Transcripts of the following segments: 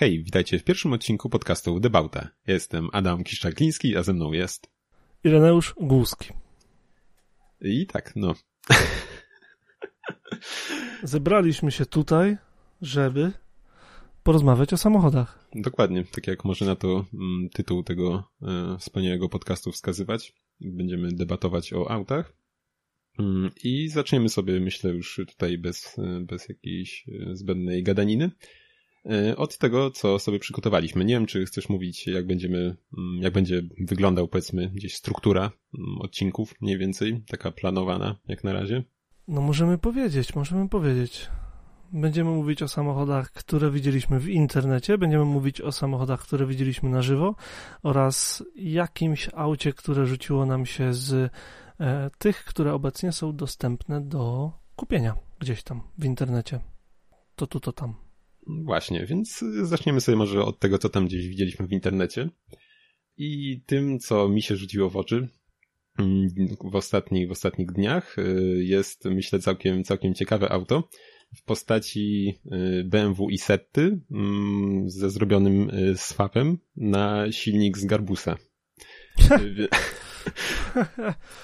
Hej, witajcie w pierwszym odcinku podcastu Debauta. Ja jestem Adam Kiszczak-Liński, a ze mną jest... Ireneusz Głuski. I tak, no. Zebraliśmy się tutaj, żeby porozmawiać o samochodach. Dokładnie, tak jak może na to tytuł tego wspaniałego podcastu wskazywać. Będziemy debatować o autach. I zaczniemy sobie, myślę, już tutaj bez jakiejś zbędnej gadaniny. Od tego, co sobie przygotowaliśmy. Nie wiem, czy chcesz mówić, jak będzie wyglądał, powiedzmy, gdzieś struktura odcinków, mniej więcej, taka planowana, jak na razie. No możemy powiedzieć. Będziemy mówić o samochodach, które widzieliśmy w internecie, będziemy mówić o samochodach, które widzieliśmy na żywo oraz jakimś aucie, które rzuciło nam się z tych, które obecnie są dostępne do kupienia gdzieś tam w internecie. To tu, to tam. Właśnie, więc zaczniemy sobie może od tego, co tam gdzieś widzieliśmy w internecie i tym, co mi się rzuciło w oczy w ostatnich dniach jest, myślę, całkiem ciekawe auto w postaci BMW Isetty ze zrobionym swapem na silnik z Garbusa.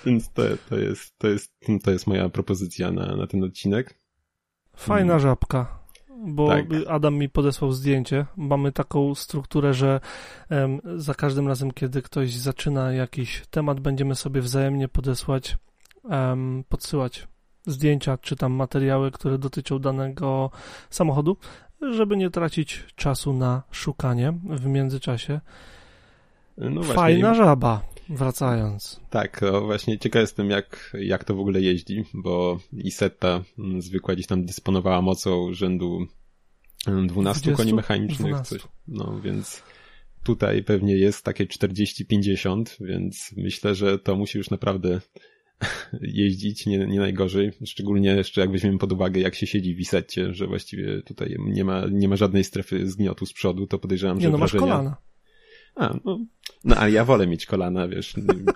Więc to jest moja propozycja na ten odcinek. Fajna żabka. Bo tak. Adam mi podesłał zdjęcie. Mamy taką strukturę, że za każdym razem, kiedy ktoś zaczyna jakiś temat, będziemy sobie wzajemnie podsyłać zdjęcia, czy tam materiały, które dotyczą danego samochodu, żeby nie tracić czasu na szukanie w międzyczasie. No właśnie, fajna żaba, wracając. Tak, no właśnie ciekaw jestem, jak to w ogóle jeździ, bo Isetta zwykle gdzieś tam dysponowała mocą rzędu 12 koni mechanicznych. 12. Coś. No więc tutaj pewnie jest takie 40-50, więc myślę, że to musi już naprawdę jeździć, nie najgorzej. Szczególnie jeszcze jak weźmiemy pod uwagę, jak się siedzi w Isetcie, że właściwie tutaj nie ma żadnej strefy zgniotu z przodu, to podejrzewam, że masz kolana. No ale ja wolę mieć kolana, wiesz,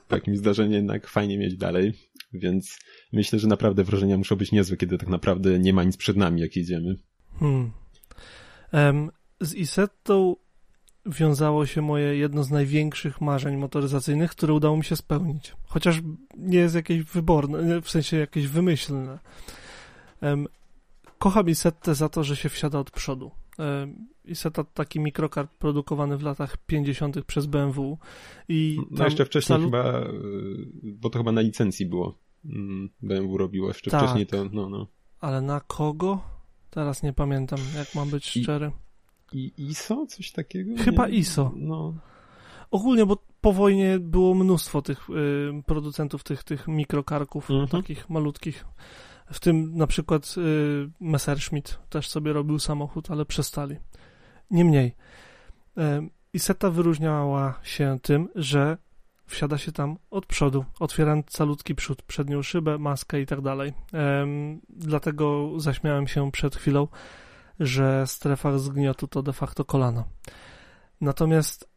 takim zdarzeniem jednak fajnie mieć dalej, więc myślę, że naprawdę wrażenia muszą być niezłe, kiedy tak naprawdę nie ma nic przed nami, jak jedziemy. Z Isettą wiązało się moje jedno z największych marzeń motoryzacyjnych, które udało mi się spełnić, chociaż nie jest jakieś wyborne, w sensie jakieś wymyślne. Kocham Isettę za to, że się wsiada od przodu. Isetta taki mikrokar produkowany w latach 50. przez BMW. I no jeszcze wcześniej chyba, bo to chyba na licencji było. BMW robiło jeszcze tak, wcześniej to. No. Ale na kogo? Teraz nie pamiętam, jak mam być szczery. ISO? Coś takiego? Chyba nie, ISO. No. Ogólnie, bo po wojnie było mnóstwo tych producentów, tych mikrokarków, takich malutkich. W tym na przykład Messerschmitt też sobie robił samochód, ale przestali. Niemniej, Isetta wyróżniała się tym, że wsiada się tam od przodu, otwierając calutki przód, przednią szybę, maskę i tak dalej. Dlatego zaśmiałem się przed chwilą, że strefa zgniotu to de facto kolano. Natomiast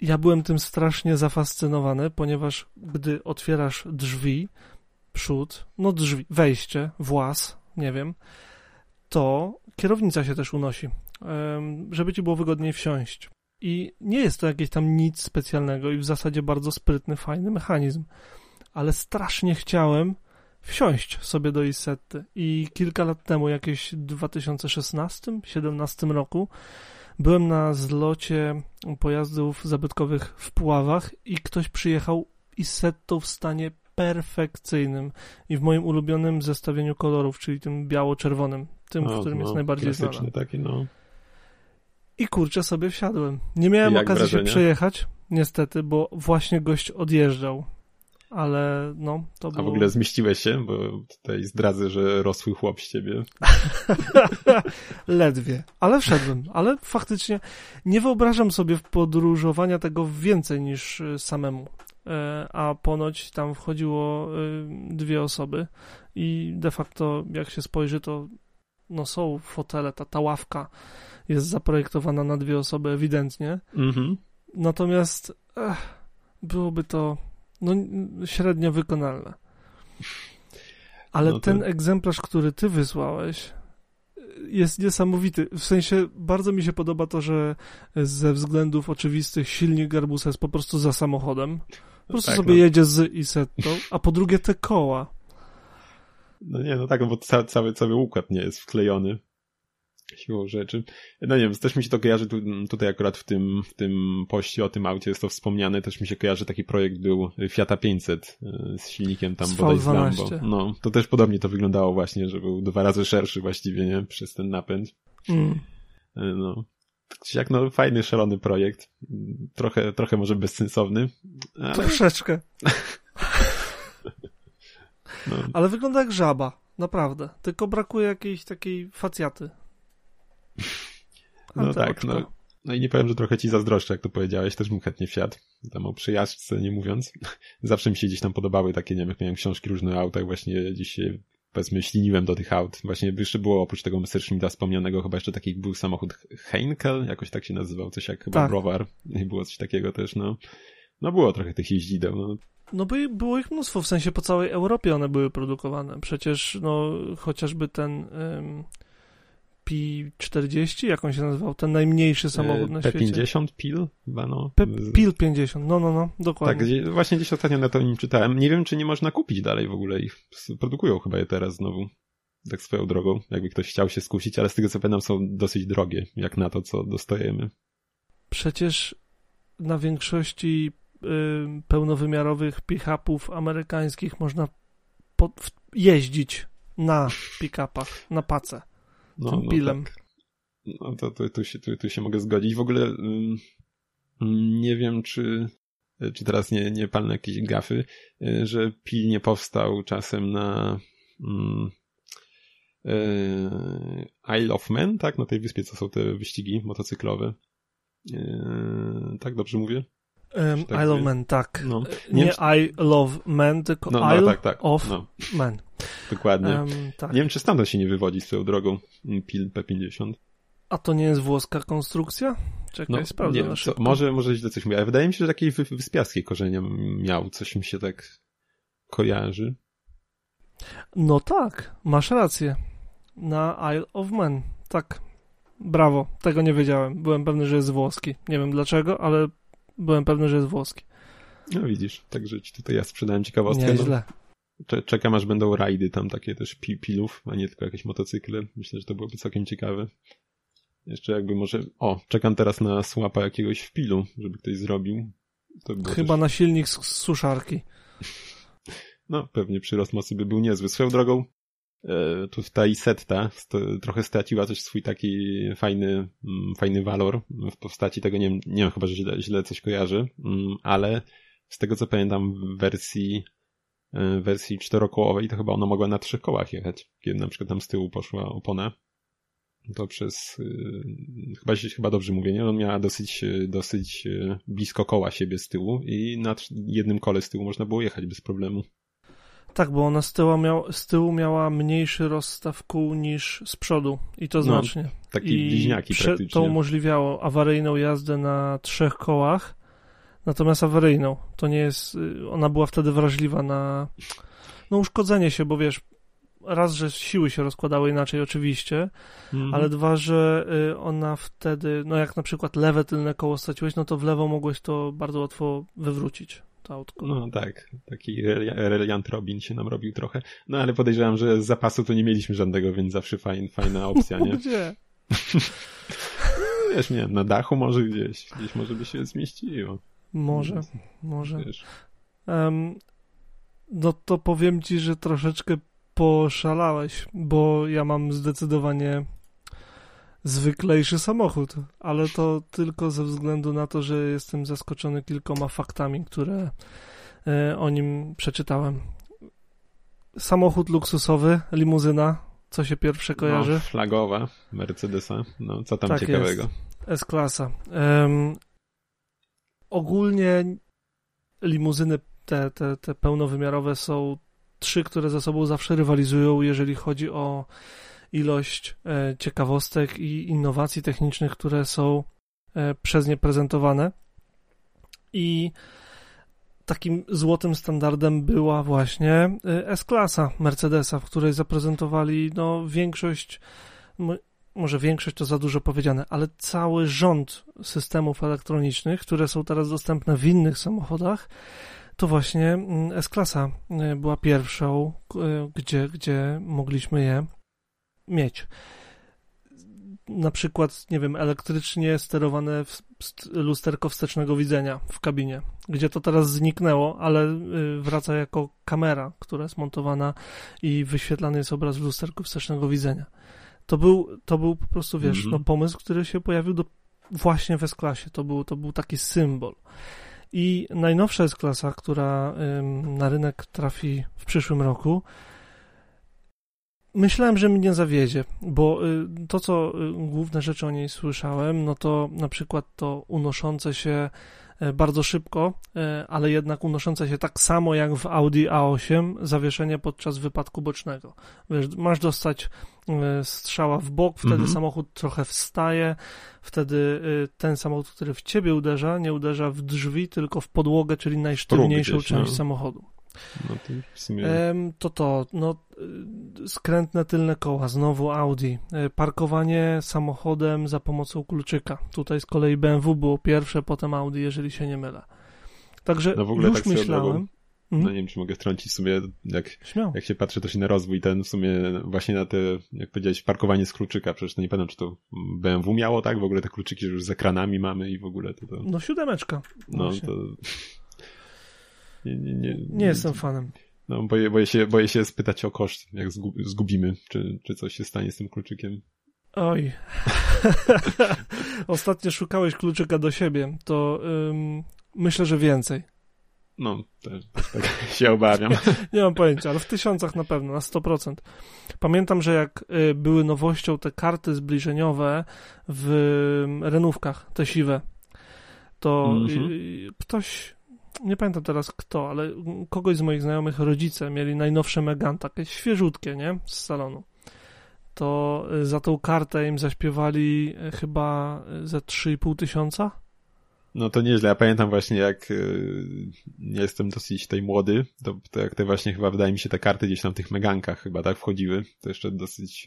ja byłem tym strasznie zafascynowany, ponieważ gdy otwierasz drzwi, przód, wejście, włas, nie wiem, to kierownica się też unosi, żeby ci było wygodniej wsiąść. I nie jest to jakieś tam nic specjalnego i w zasadzie bardzo sprytny, fajny mechanizm, ale strasznie chciałem wsiąść sobie do Isetty i kilka lat temu, jakieś w 2016-17 roku, byłem na zlocie pojazdów zabytkowych w Puławach i ktoś przyjechał Isettą w stanie perfekcyjnym i w moim ulubionym zestawieniu kolorów, czyli tym biało-czerwonym, tym, w którym jest najbardziej znana. Taki, no. I kurczę, sobie wsiadłem. Nie miałem okazji się przejechać, niestety, bo właśnie gość odjeżdżał, ale no, to było... A w ogóle zmieściłeś się, bo tutaj zdradzę, że rosły chłop z ciebie. Ledwie, ale wszedłem, ale faktycznie nie wyobrażam sobie podróżowania tego więcej niż samemu. A ponoć tam wchodziło 2 osoby i de facto jak się spojrzy, to no są fotele, ta ławka jest zaprojektowana na 2 osoby ewidentnie, natomiast byłoby to średnio wykonalne, ale ten egzemplarz, który ty wysłałeś, jest niesamowity. W sensie bardzo mi się podoba to, że ze względów oczywistych silnik Garbusa jest po prostu za samochodem. Po prostu tak, sobie jedzie z Isettą, a po drugie te koła. No nie, no tak, bo cały układ nie jest wklejony siłą rzeczy. No nie wiem, też mi się to kojarzy tutaj akurat w tym poście o tym aucie jest to wspomniane, też mi się kojarzy taki projekt był Fiata 500 z silnikiem tam bodaj z Lambo. No, to też podobnie to wyglądało właśnie, że był 2 razy szerszy właściwie, nie? Przez ten napęd. Mm. No. Jak no fajny, szalony projekt. Trochę może bezsensowny. Ale... Troszeczkę. No. Ale wygląda jak żaba. Naprawdę. Tylko brakuje jakiejś takiej facjaty. No tak, no i nie powiem, że trochę ci zazdroszczę, jak to powiedziałeś, też bym chętnie wsiadł, tam o przyjaźdźce nie mówiąc, zawsze mi się gdzieś tam podobały takie, nie wiem, jak miałem książki różne o autach, właśnie gdzieś się, powiedzmy, śliniłem do tych aut, właśnie jeszcze było oprócz tego Messerschmitta wspomnianego, chyba jeszcze taki był samochód Heinkel, jakoś tak się nazywał, coś jak chyba browar, i było coś takiego też, no było trochę tych jeździdeł, No bo było ich mnóstwo, w sensie po całej Europie one były produkowane, przecież chociażby ten... P40, jak on się nazywał? Ten najmniejszy samochód na świecie. P50, Peel? Chyba Peel 50, dokładnie. Tak, właśnie gdzieś ostatnio na to nim czytałem. Nie wiem, czy nie można kupić dalej w ogóle ich. Produkują chyba je teraz znowu. Tak swoją drogą, jakby ktoś chciał się skusić, ale z tego co pamiętam są dosyć drogie, jak na to, co dostajemy. Przecież na większości pełnowymiarowych pick-upów amerykańskich można jeździć na pick-upach, na pace. No, pilem. Tak. No to tu się mogę zgodzić. W ogóle nie wiem, czy teraz nie palę jakieś gafy, że Pil nie powstał czasem na Isle of Man, tak? Na tej wyspie, co są te wyścigi motocyklowe. Tak dobrze mówię? Tak Isle of Man, tak. No. Nie I love men, tylko Isle of Man. Dokładnie. Tak. Nie wiem, czy stamtąd się nie wywodzi swoją drogą Peel P50. A to nie jest włoska konstrukcja? Czekaj, sprawdzę. Nie, może źle coś mówię, ale wydaje mi się, że takie wyspiarskie korzenie miał. Coś mi się tak kojarzy. No tak, masz rację. Na Isle of Man, tak. Brawo, tego nie wiedziałem. Byłem pewny, że jest włoski. Nie wiem dlaczego, ale byłem pewny, że jest włoski. No widzisz, także ci tutaj ja sprzedałem ciekawostkę. Nieźle. Czekam, aż będą rajdy tam takie też pilów, a nie tylko jakieś motocykle. Myślę, że to byłoby całkiem ciekawe. Jeszcze jakby może... czekam teraz na słapa jakiegoś w pilu, żeby ktoś zrobił. To chyba też... na silnik z suszarki. No, pewnie przyrost mocy by był niezły. Swoją drogą tu ta Isetta trochę straciła coś swój taki fajny walor w postaci tego, nie wiem chyba, że źle coś kojarzy, ale z tego co pamiętam w wersji 4-kołowej, to chyba ona mogła na 3 kołach jechać. Kiedy na przykład tam z tyłu poszła opona, to przez... Chyba dobrze mówię, nie? On miała dosyć blisko koła siebie z tyłu i na jednym kole z tyłu można było jechać bez problemu. Tak, bo ona z tyłu miała mniejszy rozstaw kół niż z przodu i to znacznie. Taki bliźniaki praktycznie. To umożliwiało awaryjną jazdę na 3 kołach, natomiast awaryjną, to nie jest... Ona była wtedy wrażliwa na uszkodzenie się, bo wiesz, raz, że siły się rozkładały inaczej oczywiście, ale 2, że ona wtedy, jak na przykład lewe tylne koło straciłeś, to w lewo mogłeś to bardzo łatwo wywrócić. Autko. No tak, taki Reliant Robin się nam robił trochę, ale podejrzewam, że z zapasu tu nie mieliśmy żadnego, więc zawsze fajna opcja, nie? Gdzie? Wiesz, nie, na dachu może gdzieś może by się zmieściło. Może. To powiem ci, że troszeczkę poszalałeś, bo ja mam zdecydowanie zwyklejszy samochód, ale to tylko ze względu na to, że jestem zaskoczony kilkoma faktami, które o nim przeczytałem. Samochód luksusowy, limuzyna, co się pierwsze kojarzy? Flagowa Mercedesa, co tam tak ciekawego? Jest. S-klasa. Ogólnie limuzyny te pełnowymiarowe są 3, które ze sobą zawsze rywalizują, jeżeli chodzi o ilość ciekawostek i innowacji technicznych, które są przez nie prezentowane. I takim złotym standardem była właśnie S-klasa Mercedesa, w której zaprezentowali większość może większość to za dużo powiedziane, ale cały rząd systemów elektronicznych, które są teraz dostępne w innych samochodach, to właśnie S-klasa była pierwszą, gdzie mogliśmy je mieć. Na przykład, nie wiem, elektrycznie sterowane lusterko wstecznego widzenia w kabinie, gdzie to teraz zniknęło, ale wraca jako kamera, która jest montowana i wyświetlany jest obraz w lusterku wstecznego widzenia. To był po prostu, wiesz, no, pomysł, który się pojawił właśnie w S-klasie. To był taki symbol. I najnowsza S-klasa, która na rynek trafi w przyszłym roku, myślałem, że mnie zawiedzie, bo to, co główne rzeczy o niej słyszałem, no to na przykład to unoszące się bardzo szybko, ale jednak unoszące się tak samo jak w Audi A8 zawieszenie podczas wypadku bocznego. Wiesz, masz dostać strzała w bok, wtedy samochód trochę wstaje, wtedy ten samochód, który w ciebie uderza, nie uderza w drzwi, tylko w podłogę, czyli najsztywniejszą część samochodu. No to w sumie... skrętne tylne koła, znowu Audi, parkowanie samochodem za pomocą kluczyka, tutaj z kolei BMW było pierwsze, potem Audi, jeżeli się nie mylę, także no w ogóle już tak myślałem, no nie wiem, czy mogę wtrącić w sumie, jak się patrzy to się na rozwój ten w sumie właśnie na te, jak powiedziałeś, parkowanie z kluczyka, przecież to nie pamiętam, czy to BMW miało, tak, w ogóle te kluczyki, że już z ekranami mamy i w ogóle to... No siódemeczka. No właśnie. To... Nie jestem fanem. No, boję się spytać o koszt, jak zgubimy, czy coś się stanie z tym kluczykiem. Oj. Ostatnio szukałeś kluczyka do siebie, to myślę, że więcej. No, też tak się obawiam. Nie mam pojęcia, ale w tysiącach na pewno, na 100%. Pamiętam, że jak były nowością te karty zbliżeniowe w renówkach, te siwe, to ktoś... Nie pamiętam teraz kto, ale kogoś z moich znajomych rodzice mieli najnowsze Megane, takie świeżutkie, nie? Z salonu. To za tą kartę im zaśpiewali chyba ze 3,5 tysiąca? No to nieźle. Ja pamiętam właśnie, jak nie jestem dosyć tej młody, to jak te właśnie chyba, wydaje mi się, te karty gdzieś tam w tych Megankach chyba tak wchodziły. To jeszcze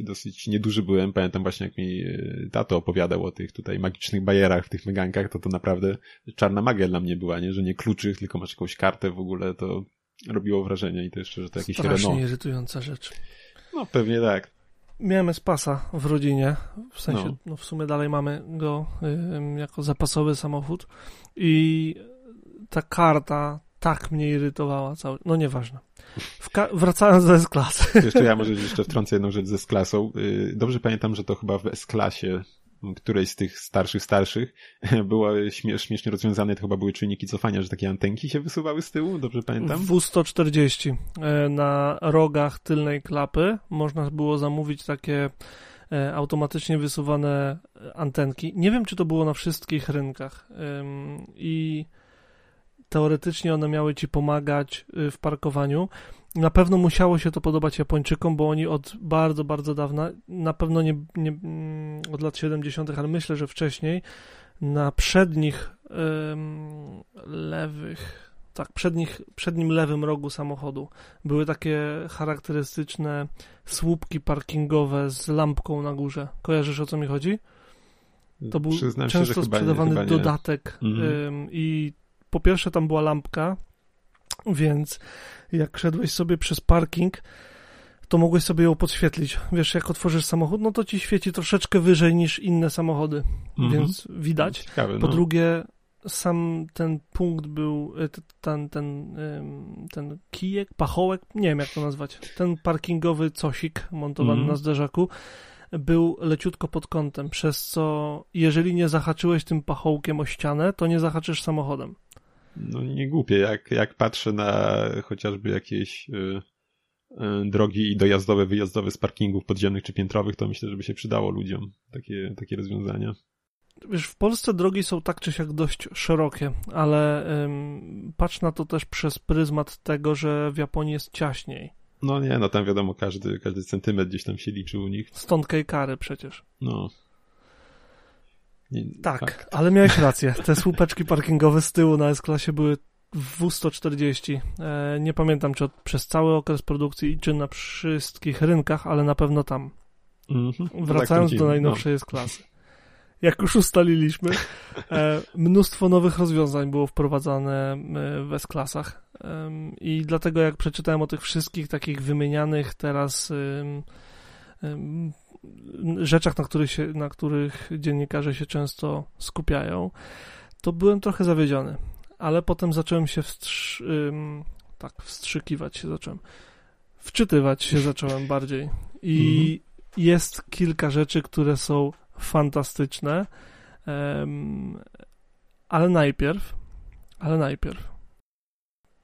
dosyć nieduży byłem. Pamiętam właśnie, jak mi tato opowiadał o tych tutaj magicznych bajerach w tych Megankach, to naprawdę czarna magia dla mnie była, nie? Że nie kluczyk, tylko masz jakąś kartę w ogóle, to robiło wrażenie i to jeszcze, że to jakieś Renault. Strasznie irytująca rzecz. No pewnie tak. Miałem S-Passa w rodzinie, w sensie, no w sumie dalej mamy go jako zapasowy samochód i ta karta tak mnie irytowała cały... No nieważne. Wracając do S-klasy. Jeszcze ja może jeszcze wtrącę jedną rzecz ze S-klasą. Dobrze pamiętam, że to chyba w S-klasie którejś z tych starszych było śmiesznie rozwiązane, to chyba były czujniki cofania, że takie antenki się wysuwały z tyłu, dobrze pamiętam? W140 na rogach tylnej klapy można było zamówić takie automatycznie wysuwane antenki. Nie wiem, czy to było na wszystkich rynkach i teoretycznie one miały ci pomagać w parkowaniu. Na pewno musiało się to podobać Japończykom, bo oni od bardzo, bardzo dawna, na pewno nie od lat 70., ale myślę, że wcześniej, na przednich lewych, tak, przednim lewym rogu samochodu były takie charakterystyczne słupki parkingowe z lampką na górze. Kojarzysz, o co mi chodzi? To był często sprzedawany dodatek i po pierwsze tam była lampka, więc jak szedłeś sobie przez parking, to mogłeś sobie ją podświetlić. Wiesz, jak otworzysz samochód, no to ci świeci troszeczkę wyżej niż inne samochody, więc widać. Ciekawe, po drugie, sam ten punkt był, ten kijek, pachołek, nie wiem jak to nazwać, ten parkingowy cosik montowany na zderzaku, był leciutko pod kątem, przez co jeżeli nie zahaczyłeś tym pachołkiem o ścianę, to nie zahaczysz samochodem. No nie głupie, jak patrzę na chociażby jakieś drogi i dojazdowe, wyjazdowe z parkingów podziemnych czy piętrowych, to myślę, żeby się przydało ludziom takie rozwiązania. Wiesz, w Polsce drogi są tak czy siak dość szerokie, ale patrz na to też przez pryzmat tego, że w Japonii jest ciaśniej. No nie, no tam wiadomo, każdy centymetr gdzieś tam się liczy u nich. Stąd kejkary przecież. No. Tak, ale miałeś rację. Te słupeczki parkingowe z tyłu na S-klasie były w W140. Nie pamiętam, czy przez cały okres produkcji i czy na wszystkich rynkach, ale na pewno tam. Wracając do najnowszej S-klasy. Jak już ustaliliśmy, mnóstwo nowych rozwiązań było wprowadzane w S-klasach i dlatego jak przeczytałem o tych wszystkich takich wymienianych teraz rzeczach, na których dziennikarze się często skupiają, to byłem trochę zawiedziony, ale potem zacząłem się wczytywać się zacząłem bardziej i jest kilka rzeczy, które są fantastyczne, ale najpierw,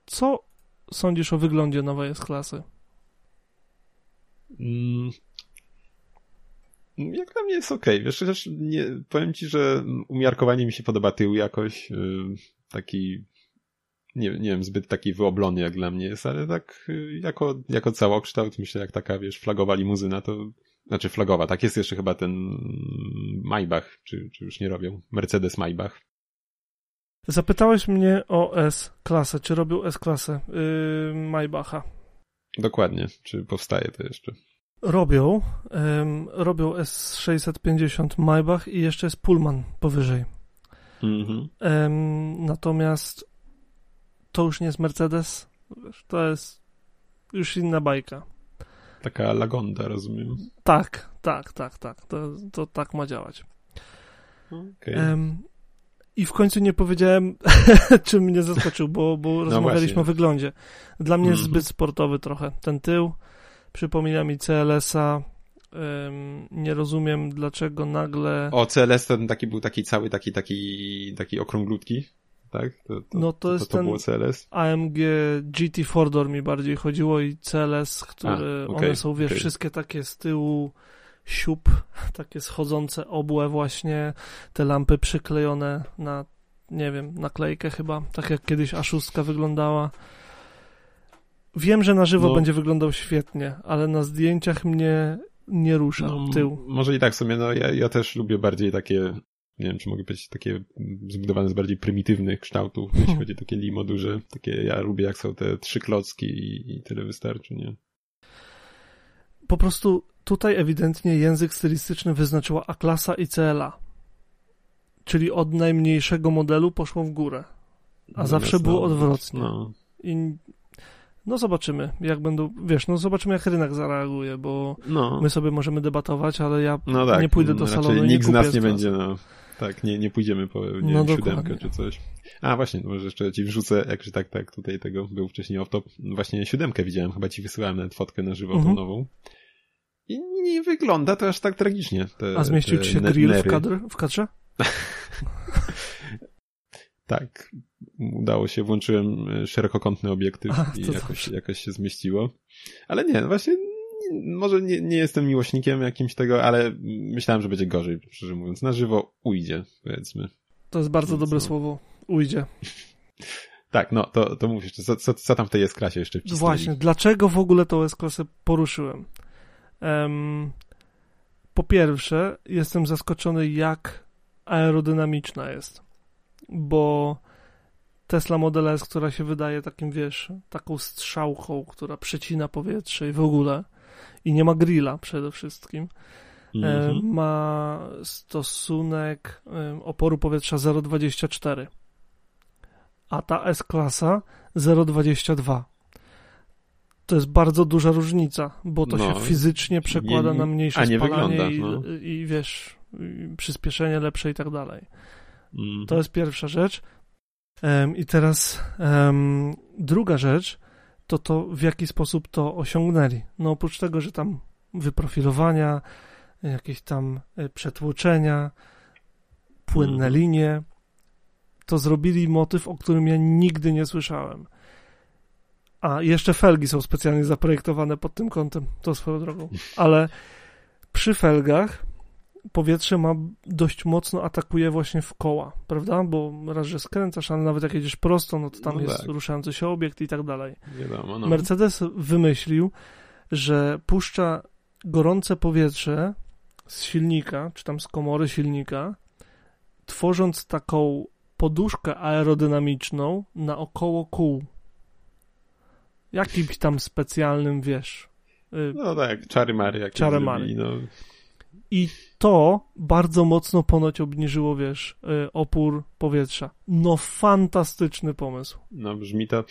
co sądzisz o wyglądzie nowej S-klasy? Jak dla mnie jest okej. Wiesz, chociaż powiem ci, że umiarkowanie mi się podoba tył jakoś, taki nie wiem, zbyt taki wyoblony jak dla mnie jest, ale tak jako całokształt, myślę, jak taka, wiesz, flagowa limuzyna, to znaczy flagowa, tak jest jeszcze chyba ten Maybach, czy już nie robią, Mercedes Maybach. Zapytałeś mnie o S-klasę, czy robił S-klasę Maybacha? Dokładnie, czy powstaje to jeszcze? Robią S650 Maybach i jeszcze jest Pullman powyżej. Natomiast to już nie jest Mercedes, to jest już inna bajka. Taka Lagonda, rozumiem. Tak. To tak ma działać. Okay. I w końcu nie powiedziałem, czym mnie zaskoczył, bo rozmawialiśmy o wyglądzie. Dla mnie jest zbyt sportowy trochę ten tył. Przypomina mi CLS-a. Nie rozumiem, dlaczego nagle... O, CLS ten taki był taki cały, taki okrąglutki, tak? To było CLS. AMG GT 4-door mi bardziej chodziło i CLS, które one są, wiesz, wszystkie takie z tyłu siup, takie schodzące obłe właśnie, te lampy przyklejone na, nie wiem, naklejkę chyba, tak jak kiedyś A6 wyglądała. Wiem, że na żywo będzie wyglądał świetnie, ale na zdjęciach mnie nie rusza tył. Może i tak w sumie, ja też lubię bardziej takie, nie wiem, czy mogę powiedzieć, takie zbudowane z bardziej prymitywnych kształtów, jeśli chodzi o takie limo duże, takie ja lubię, jak są te trzy klocki i tyle wystarczy, nie? Po prostu tutaj ewidentnie język stylistyczny wyznaczyła A-klasa i CLA, czyli od najmniejszego modelu poszło w górę, a zawsze było odwrotnie. I zobaczymy, jak będą, wiesz, zobaczymy, jak rynek zareaguje, bo my sobie możemy debatować, ale ja nie pójdę do salonu i nie nikt z nas nie będzie, tak, nie pójdziemy po siódemkę czy coś. A właśnie, może jeszcze ci wrzucę, jak tak, tutaj tego był wcześniej off-top, właśnie siódemkę widziałem, chyba ci wysyłałem nawet fotkę na żywo tą nową. I nie wygląda to aż tak tragicznie. A zmieścił ci się grill w kadrze? Tak, udało się, włączyłem szerokokątny obiektyw i jakoś się zmieściło. Ale nie, właśnie może nie jestem miłośnikiem jakimś tego, ale myślałem, że będzie gorzej, szczerze mówiąc. Na żywo ujdzie, powiedzmy. To jest bardzo dobre słowo, ujdzie. Tak, to mówisz, co tam w tej S-klasie jeszcze wpisali? Właśnie, dlaczego w ogóle tą S-klasę poruszyłem? Po pierwsze, jestem zaskoczony, jak aerodynamiczna jest. Bo Tesla Model S, która się wydaje takim, wiesz, taką strzałką, która przecina powietrze i w ogóle, i nie ma grilla przede wszystkim, ma stosunek oporu powietrza 0,24, a ta S-klasa 0,22. To jest bardzo duża różnica, bo to się fizycznie przekłada na mniejsze spalanie i wiesz, przyspieszenie lepsze i tak dalej. To jest pierwsza rzecz. I teraz druga rzecz to w jaki sposób to osiągnęli. Oprócz tego, że tam wyprofilowania, jakieś tam przetłoczenia, płynne linie, to zrobili motyw, o którym ja nigdy nie słyszałem. A jeszcze felgi są specjalnie zaprojektowane pod tym kątem, to swoją drogą. Ale przy felgach powietrze dość mocno atakuje właśnie w koła, prawda? Bo raz, że skręcasz, ale nawet jak jedziesz prosto, to tam jest ruszający się obiekt i tak dalej. Wiadomo, Mercedes wymyślił, że puszcza gorące powietrze z silnika, czy tam z komory silnika, tworząc taką poduszkę aerodynamiczną naokoło kół. Jakimś tam specjalnym, wiesz... czary mary. Czary mary. I to bardzo mocno ponoć obniżyło, wiesz, opór powietrza. No fantastyczny pomysł. No brzmi to...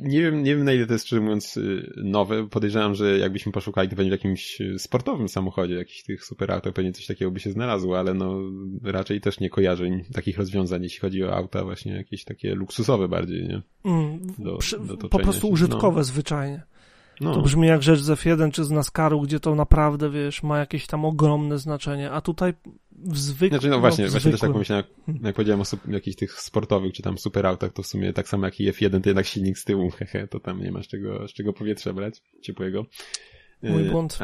Nie wiem na ile to jest, szczerze mówiąc, nowe. Podejrzewam, że jakbyśmy poszukali, to pewnie w jakimś sportowym samochodzie, jakichś tych super auto, pewnie coś takiego by się znalazło, ale no raczej też nie kojarzę takich rozwiązań, jeśli chodzi o auta właśnie jakieś takie luksusowe bardziej, nie? Po prostu użytkowe zwyczajnie. No. To brzmi jak rzecz z F1 czy z NASCAR-u, gdzie to naprawdę, wiesz, ma jakieś tam ogromne znaczenie, a tutaj zwykle... Znaczy, no właśnie, no, właśnie też tak pomyślałem, jak powiedziałem o jakichś tych sportowych czy tam superautach, to w sumie tak samo jak i F1, to jednak silnik z tyłu, to tam nie masz z czego powietrza brać, ciepłego. Mój błąd.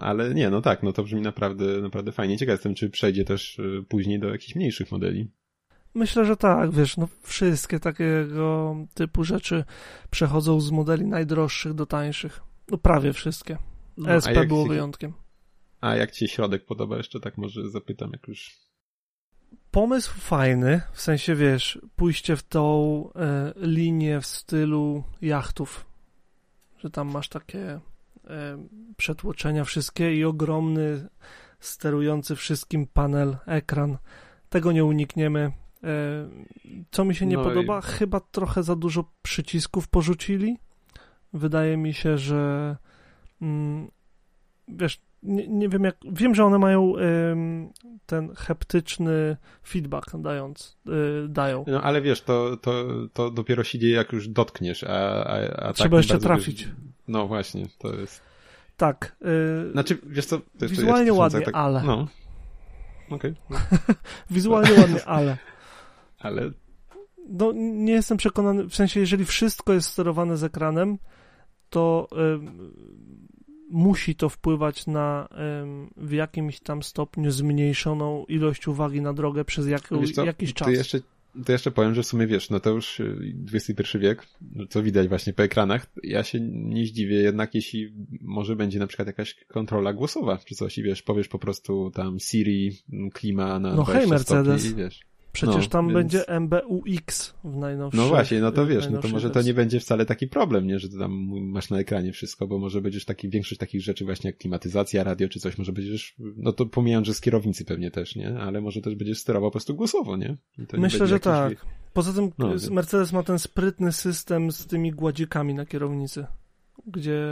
Ale nie, no tak, no to brzmi naprawdę fajnie. Ciekaw jestem, czy przejdzie też później do jakichś mniejszych modeli. Myślę, że tak, wiesz, no wszystkie takiego typu rzeczy przechodzą z modeli najdroższych do tańszych. No prawie wszystkie. ESP było wyjątkiem. A jak ci środek podoba jeszcze? Tak może zapytam, jak już... Pomysł fajny, w sensie, wiesz, pójście w tą linię w stylu jachtów, że tam masz takie przetłoczenia wszystkie i ogromny, sterujący wszystkim panel, ekran. Tego nie unikniemy. Co mi się nie podoba? Chyba trochę za dużo przycisków porzucili. Wydaje mi się, że wiesz, nie wiem jak... Wiem, że one mają ten haptyczny feedback dają. No ale wiesz, to dopiero się dzieje jak już dotkniesz, a trzeba tak jeszcze trafić. Wiesz, no właśnie, to jest... Tak. Znaczy, wiesz co... To wizualnie ładnie, tak, ale... No. Okej. Okay. Wizualnie ładnie, ale... Ale... No, nie jestem przekonany, w sensie, jeżeli wszystko jest sterowane z ekranem, to musi to wpływać na w jakimś tam stopniu zmniejszoną ilość uwagi na drogę przez jakiś czas. To jeszcze powiem, że w sumie wiesz, no to już XXI wiek, co widać właśnie po ekranach, ja się nie zdziwię jednak, jeśli może będzie na przykład jakaś kontrola głosowa, czy coś i wiesz, powiesz po prostu tam Siri, klima na 20 hej, Mercedes. I wiesz. Przecież będzie MBUX w najnowszym. No właśnie, no to wiesz, no to może to nie będzie wcale taki problem, nie, że ty tam masz na ekranie wszystko, bo może będziesz większość takich rzeczy właśnie jak klimatyzacja, radio czy coś, może będziesz, no to pomijam, że z kierownicy pewnie też, nie, ale może też będziesz sterował po prostu głosowo, nie? Myślę, że tak. Poza tym Mercedes ma ten sprytny system z tymi gładzikami na kierownicy, gdzie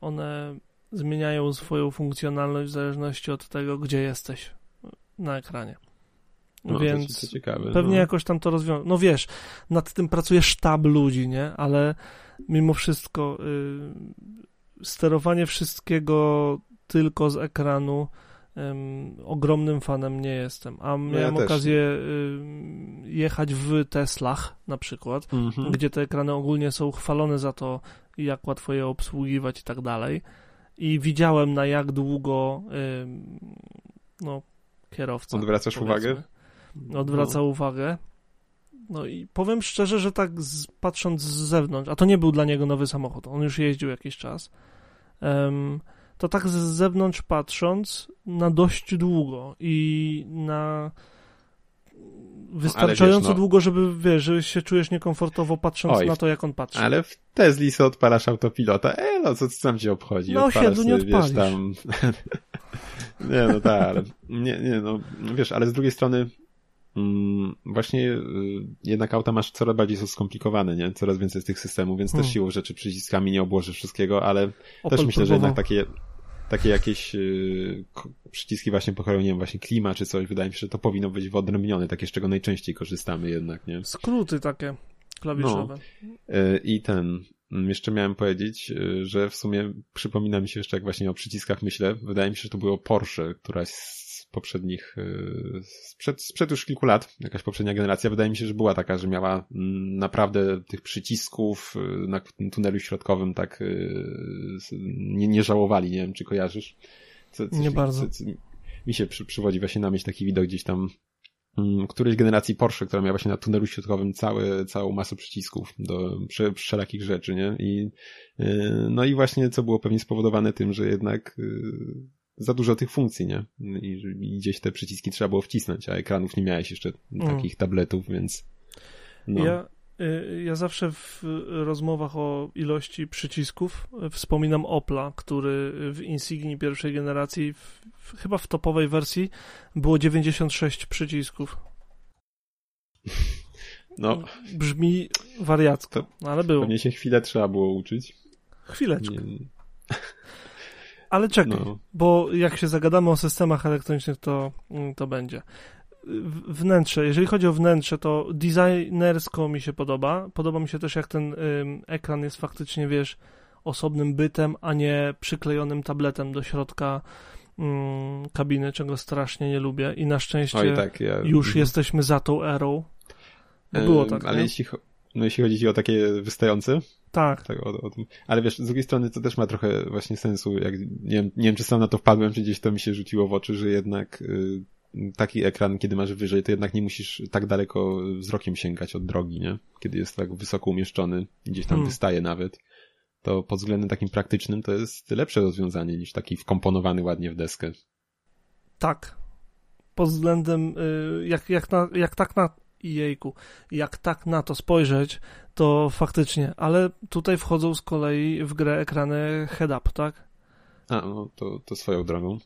one zmieniają swoją funkcjonalność w zależności od tego, gdzie jesteś na ekranie. No, więc to ciekawe, pewnie jakoś tam to rozwiąże. No wiesz, nad tym pracuje sztab ludzi, nie? Ale mimo wszystko sterowanie wszystkiego tylko z ekranu ogromnym fanem nie jestem. A miałem okazję jechać w Teslach na przykład, gdzie te ekrany ogólnie są chwalone za to, jak łatwo je obsługiwać i tak dalej. I widziałem na jak długo kierowca. Odwracasz uwagę? Odwraca uwagę. No i powiem szczerze, że tak patrząc z zewnątrz, a to nie był dla niego nowy samochód, on już jeździł jakiś czas, to tak z zewnątrz patrząc na dość długo i na wystarczająco długo, żeby że się czujesz niekomfortowo patrząc na to, jak on patrzy. Ale w Tesli sobie odpalasz autopilota, co sam cię obchodzi? No osiedlu nie odpalisz. Wiesz, tam... nie, no tak, ale nie, no wiesz, ale z drugiej strony właśnie jednak auta masz coraz bardziej są skomplikowane, nie? Coraz więcej z tych systemów, więc też siłą rzeczy przyciskami nie obłożysz wszystkiego, ale Opel też myślę, próbował. Że jednak takie jakieś przyciski właśnie pokoju, nie wiem, właśnie klima czy coś, wydaje mi się, że to powinno być wyodrębnione, takie z czego najczęściej korzystamy jednak, nie? Skróty takie klawiszowe. I jeszcze miałem powiedzieć, że w sumie przypomina mi się jeszcze, jak właśnie o przyciskach myślę, wydaje mi się, że to było Porsche, któraś z poprzednich, sprzed już kilku lat, jakaś poprzednia generacja, wydaje mi się, że była taka, że miała naprawdę tych przycisków na tunelu środkowym tak nie żałowali, nie wiem, czy kojarzysz? Nie bardzo. Mi się przywodzi właśnie na myśl taki widok gdzieś tam którejś generacji Porsche, która miała właśnie na tunelu środkowym całą masę przycisków do wszelakich rzeczy, nie? I no i właśnie co było pewnie spowodowane tym, że jednak za dużo tych funkcji, nie? I gdzieś te przyciski trzeba było wcisnąć, a ekranów nie miałeś jeszcze takich tabletów, więc no. Ja Ja zawsze w rozmowach o ilości przycisków wspominam Opla, który w Insignii pierwszej generacji, chyba w topowej wersji, było 96 przycisków. No. Brzmi wariacko, ale było. Pewnie się chwilę trzeba było uczyć. Chwileczkę. Nie. Ale czekaj, no. Bo jak się zagadamy o systemach elektronicznych, to będzie. Wnętrze, jeżeli chodzi o wnętrze, to designersko mi się podoba. Podoba mi się też, jak ten ekran jest faktycznie, wiesz, osobnym bytem, a nie przyklejonym tabletem do środka kabiny, czego strasznie nie lubię. I na szczęście już jesteśmy za tą erą. Było tak, ale jeśli chodzi o takie wystające... Tak. Ale wiesz, z drugiej strony to też ma trochę właśnie sensu. Jak, nie wiem, czy sam na to wpadłem, czy gdzieś to mi się rzuciło w oczy, że jednak... taki ekran, kiedy masz wyżej, to jednak nie musisz tak daleko wzrokiem sięgać od drogi, nie? Kiedy jest tak wysoko umieszczony, gdzieś tam wystaje nawet, to pod względem takim praktycznym to jest lepsze rozwiązanie niż taki wkomponowany ładnie w deskę. Tak. Pod względem, jak tak na to spojrzeć, to faktycznie, ale tutaj wchodzą z kolei w grę ekrany head-up, tak? A, no to swoją drogą.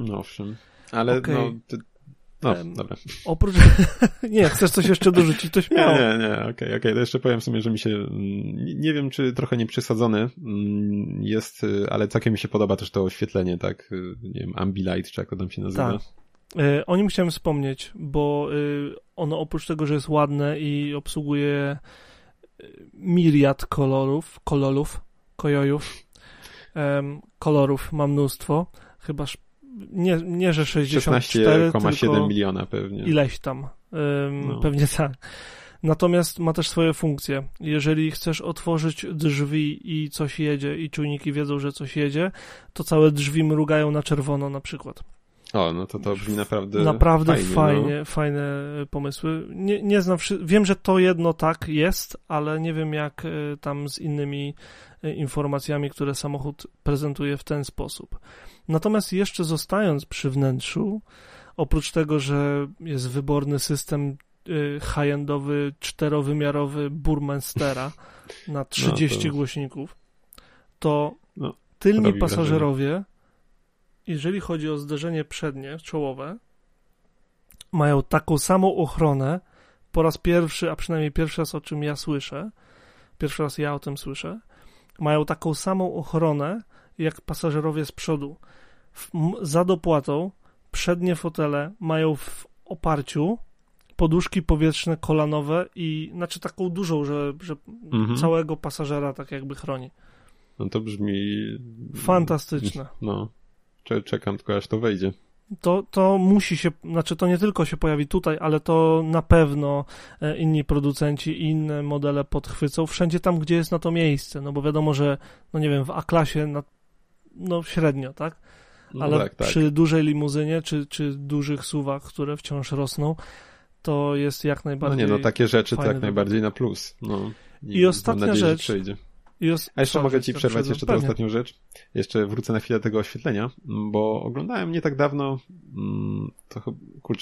No owszem. Ale okay. Dobra. Oprócz... nie, chcesz coś jeszcze dorzucić, to śmiało. Nie, okej. To jeszcze powiem w sumie, że mi się... Nie wiem, czy trochę nieprzesadzony jest, ale całkiem mi się podoba też to oświetlenie, tak? Nie wiem, Ambilight, czy jak to tam się nazywa. Tak. O nim chciałem wspomnieć, bo ono oprócz tego, że jest ładne i obsługuje miriad kolorów ma mnóstwo, chyba... Nie, że 64, 16,7 miliona pewnie. Ileś tam. Pewnie tak. Natomiast ma też swoje funkcje. Jeżeli chcesz otworzyć drzwi i coś jedzie i czujniki wiedzą, że coś jedzie, to całe drzwi mrugają na czerwono na przykład. O, no to brzmi naprawdę fajnie, no. Fajne pomysły. Nie znam, wiem, że to jedno tak jest, ale nie wiem jak tam z innymi informacjami, które samochód prezentuje w ten sposób. Natomiast jeszcze zostając przy wnętrzu, oprócz tego, że jest wyborny system high-endowy, czterowymiarowy Burmastera na 30 głośników, to tylni pasażerowie, jeżeli chodzi o zderzenie przednie, czołowe, mają taką samą ochronę po raz pierwszy, a przynajmniej pierwszy raz ja o tym słyszę, mają taką samą ochronę jak pasażerowie z przodu. Za dopłatą przednie fotele mają w oparciu poduszki powietrzne kolanowe i znaczy taką dużą, że całego pasażera tak jakby chroni. No to brzmi... fantastyczne. No. Czekam tylko aż to wejdzie. To musi się, znaczy to nie tylko się pojawi tutaj, ale to na pewno inni producenci i inne modele podchwycą wszędzie tam, gdzie jest na to miejsce, no bo wiadomo, że w A-klasie średnio, tak? Ale przy dużej limuzynie czy dużych suwach, które wciąż rosną, to jest jak najbardziej takie rzeczy to jak najbardziej na plus. I ostatnia rzecz. A jeszcze mogę ci przerwać jeszcze tę ostatnią rzecz. Jeszcze wrócę na chwilę do tego oświetlenia, bo oglądałem nie tak dawno,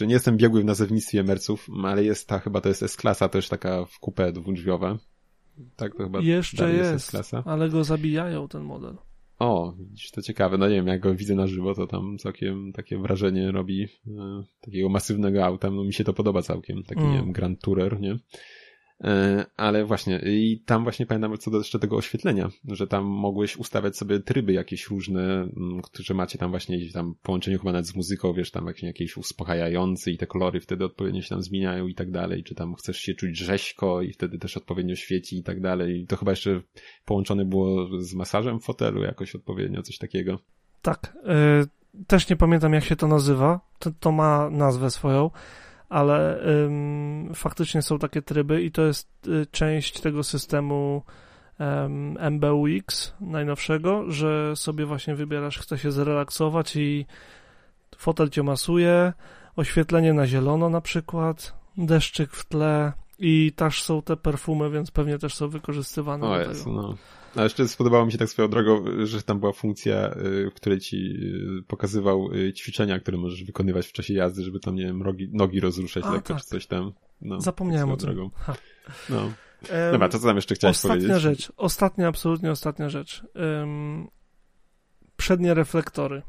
nie jestem biegły w nazewnictwie merców, ale jest chyba to jest S-klasa, też taka w coupé dwudrzwiowa. Tak, to chyba jeszcze jest S-klasa. Ale go zabijają ten model. O, widzisz, to ciekawe. No nie wiem, jak go widzę na żywo, to tam całkiem takie wrażenie robi takiego masywnego auta. No mi się to podoba całkiem. Taki, nie wiem, Grand Tourer, nie? Ale właśnie, i tam właśnie pamiętam co do jeszcze tego oświetlenia, że tam mogłeś ustawiać sobie tryby jakieś różne, które macie tam właśnie tam w połączeniu chyba nawet z muzyką, wiesz, tam jakieś uspokajające i te kolory wtedy odpowiednio się tam zmieniają i tak dalej, czy tam chcesz się czuć rzeźko i wtedy też odpowiednio świeci i tak dalej. To chyba jeszcze połączone było z masażem w fotelu jakoś odpowiednio, coś takiego. Tak, też nie pamiętam jak się to nazywa, to ma nazwę swoją. Ale faktycznie są takie tryby i to jest część tego systemu MBUX najnowszego, że sobie właśnie wybierasz, chce się zrelaksować i fotel cię masuje, oświetlenie na zielono na przykład, deszczyk w tle i też są te perfumy, więc pewnie też są wykorzystywane. O jest, no. A jeszcze spodobało mi się tak swoją drogą, że tam była funkcja, w której ci pokazywał ćwiczenia, które możesz wykonywać w czasie jazdy, żeby tam, nogi rozruszać lekko, czy coś tam. Zapomniałem o tym. No. Dobra, to co tam jeszcze chciałeś ostatnia powiedzieć? Ostatnia rzecz. Przednie reflektory.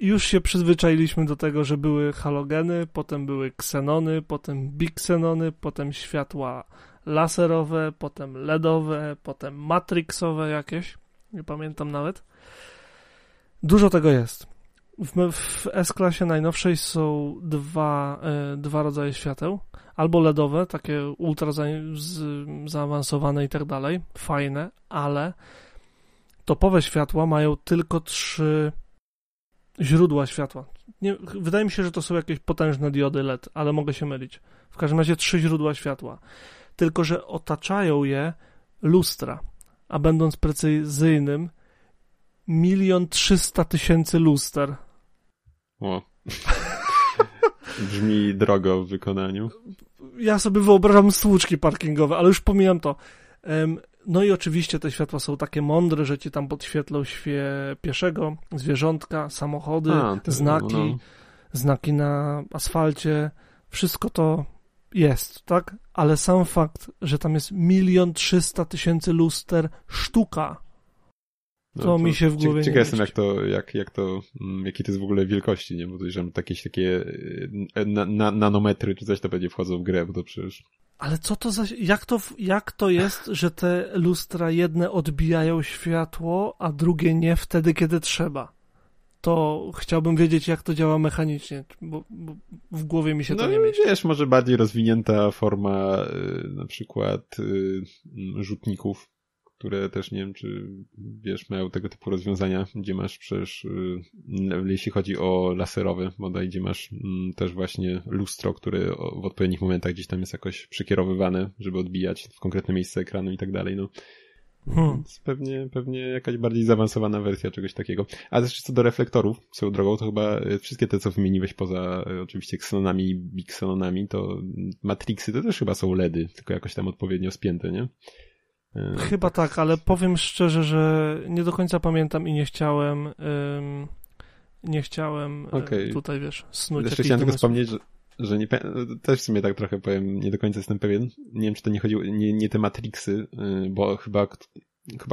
Już się przyzwyczailiśmy do tego, że były halogeny, potem były ksenony, potem biksenony, potem światła laserowe, potem LEDowe, potem matrixowe jakieś, nie pamiętam nawet. Dużo tego jest. W S-klasie najnowszej są dwa rodzaje świateł, albo LEDowe, takie ultra zaawansowane i tak dalej, fajne, ale topowe światła mają tylko 3 źródła światła. Nie, wydaje mi się, że to są jakieś potężne diody LED, ale mogę się mylić. W każdym razie 3 źródła światła. Tylko że otaczają je lustra, a będąc precyzyjnym, 1 300 000 luster. O. Brzmi drogo w wykonaniu. Ja sobie wyobrażam słuczki parkingowe, ale już pomijam to. No i oczywiście te światła są takie mądre, że ci tam podświetlą pieszego, zwierzątka, samochody, znaki na asfalcie. Wszystko to jest, tak? Ale sam fakt, że tam jest 1 300 000 luster sztuka, to mi się w głowie nie mieści. Ciekaw jestem, jaki to jest w ogóle wielkości, nie? Bo to, że jakieś takie nanometry czy coś to będzie wchodzą w grę, bo to przecież... Ale co to za... Jak to jest, że te lustra jedne odbijają światło, a drugie nie wtedy, kiedy trzeba? To chciałbym wiedzieć, jak to działa mechanicznie, bo w głowie mi się to nie mieści. No wiesz, może bardziej rozwinięta forma na przykład rzutników, które też nie wiem, czy wiesz, mają tego typu rozwiązania, gdzie masz przecież, jeśli chodzi o laserowy model, gdzie masz też właśnie lustro, które w odpowiednich momentach gdzieś tam jest jakoś przykierowywane, żeby odbijać w konkretne miejsce ekranu i tak dalej, no. Więc pewnie jakaś bardziej zaawansowana wersja czegoś takiego. A też co do reflektorów, swoją drogą, to chyba wszystkie te, co wymieniłeś poza oczywiście ksenonami i biksenonami, to matrixy to też chyba są LEDy, tylko jakoś tam odpowiednio spięte, nie? Chyba tak, ale powiem szczerze, że nie do końca pamiętam i nie chciałem okay. Tutaj, wiesz, snuć. Jeszcze chciałem tylko wspomnieć, że nie, też w sumie tak trochę powiem, nie do końca jestem pewien. Nie wiem, czy to nie chodziło, nie te Matrixy, bo chyba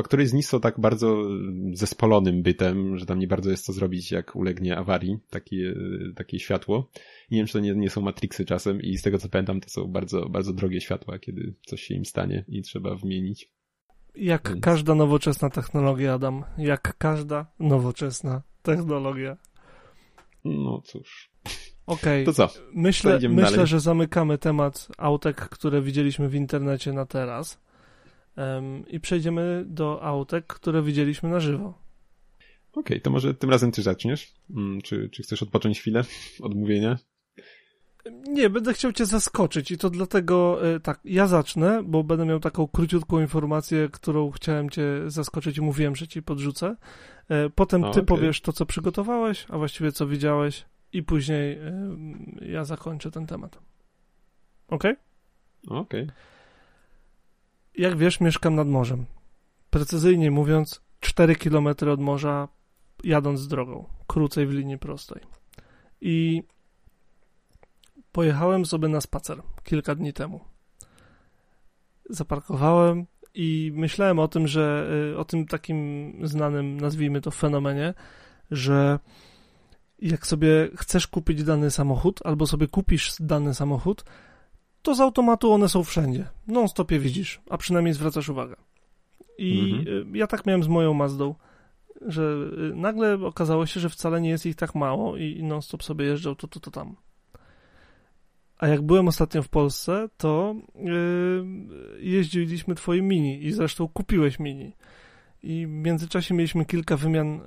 któryś z nich są tak bardzo zespolonym bytem, że tam nie bardzo jest co zrobić, jak ulegnie awarii takie światło. Nie wiem, czy to nie są Matrixy czasem i z tego, co pamiętam, to są bardzo, bardzo drogie światła, kiedy coś się im stanie i trzeba wymienić. Każda nowoczesna technologia, Adam. Jak każda nowoczesna technologia. No cóż. Okej. To co? Myślę, że zamykamy temat autek, które widzieliśmy w internecie na teraz. I przejdziemy do autek, które widzieliśmy na żywo. Okej, to może tym razem ty zaczniesz? Czy chcesz odpocząć chwilę od mówienia? Nie, będę chciał cię zaskoczyć i to dlatego tak, ja zacznę, bo będę miał taką króciutką informację, którą chciałem cię zaskoczyć i mówiłem, że ci podrzucę. Potem ty powiesz to, co przygotowałeś, a właściwie co widziałeś i później ja zakończę ten temat. Okej? Okej. Jak wiesz, mieszkam nad morzem. Precyzyjnie mówiąc, 4 km od morza, jadąc drogą, krócej w linii prostej. I pojechałem sobie na spacer kilka dni temu. Zaparkowałem i myślałem o tym, że o tym takim znanym, nazwijmy to, fenomenie, że jak sobie chcesz kupić dany samochód, albo sobie kupisz dany samochód, to z automatu one są wszędzie. Non-stop je widzisz, a przynajmniej zwracasz uwagę. I ja tak miałem z moją Mazdą, że nagle okazało się, że wcale nie jest ich tak mało i non-stop sobie jeżdżał to tam. A jak byłem ostatnio w Polsce, to jeździliśmy twoim Mini i zresztą kupiłeś Mini. I w międzyczasie mieliśmy kilka wymian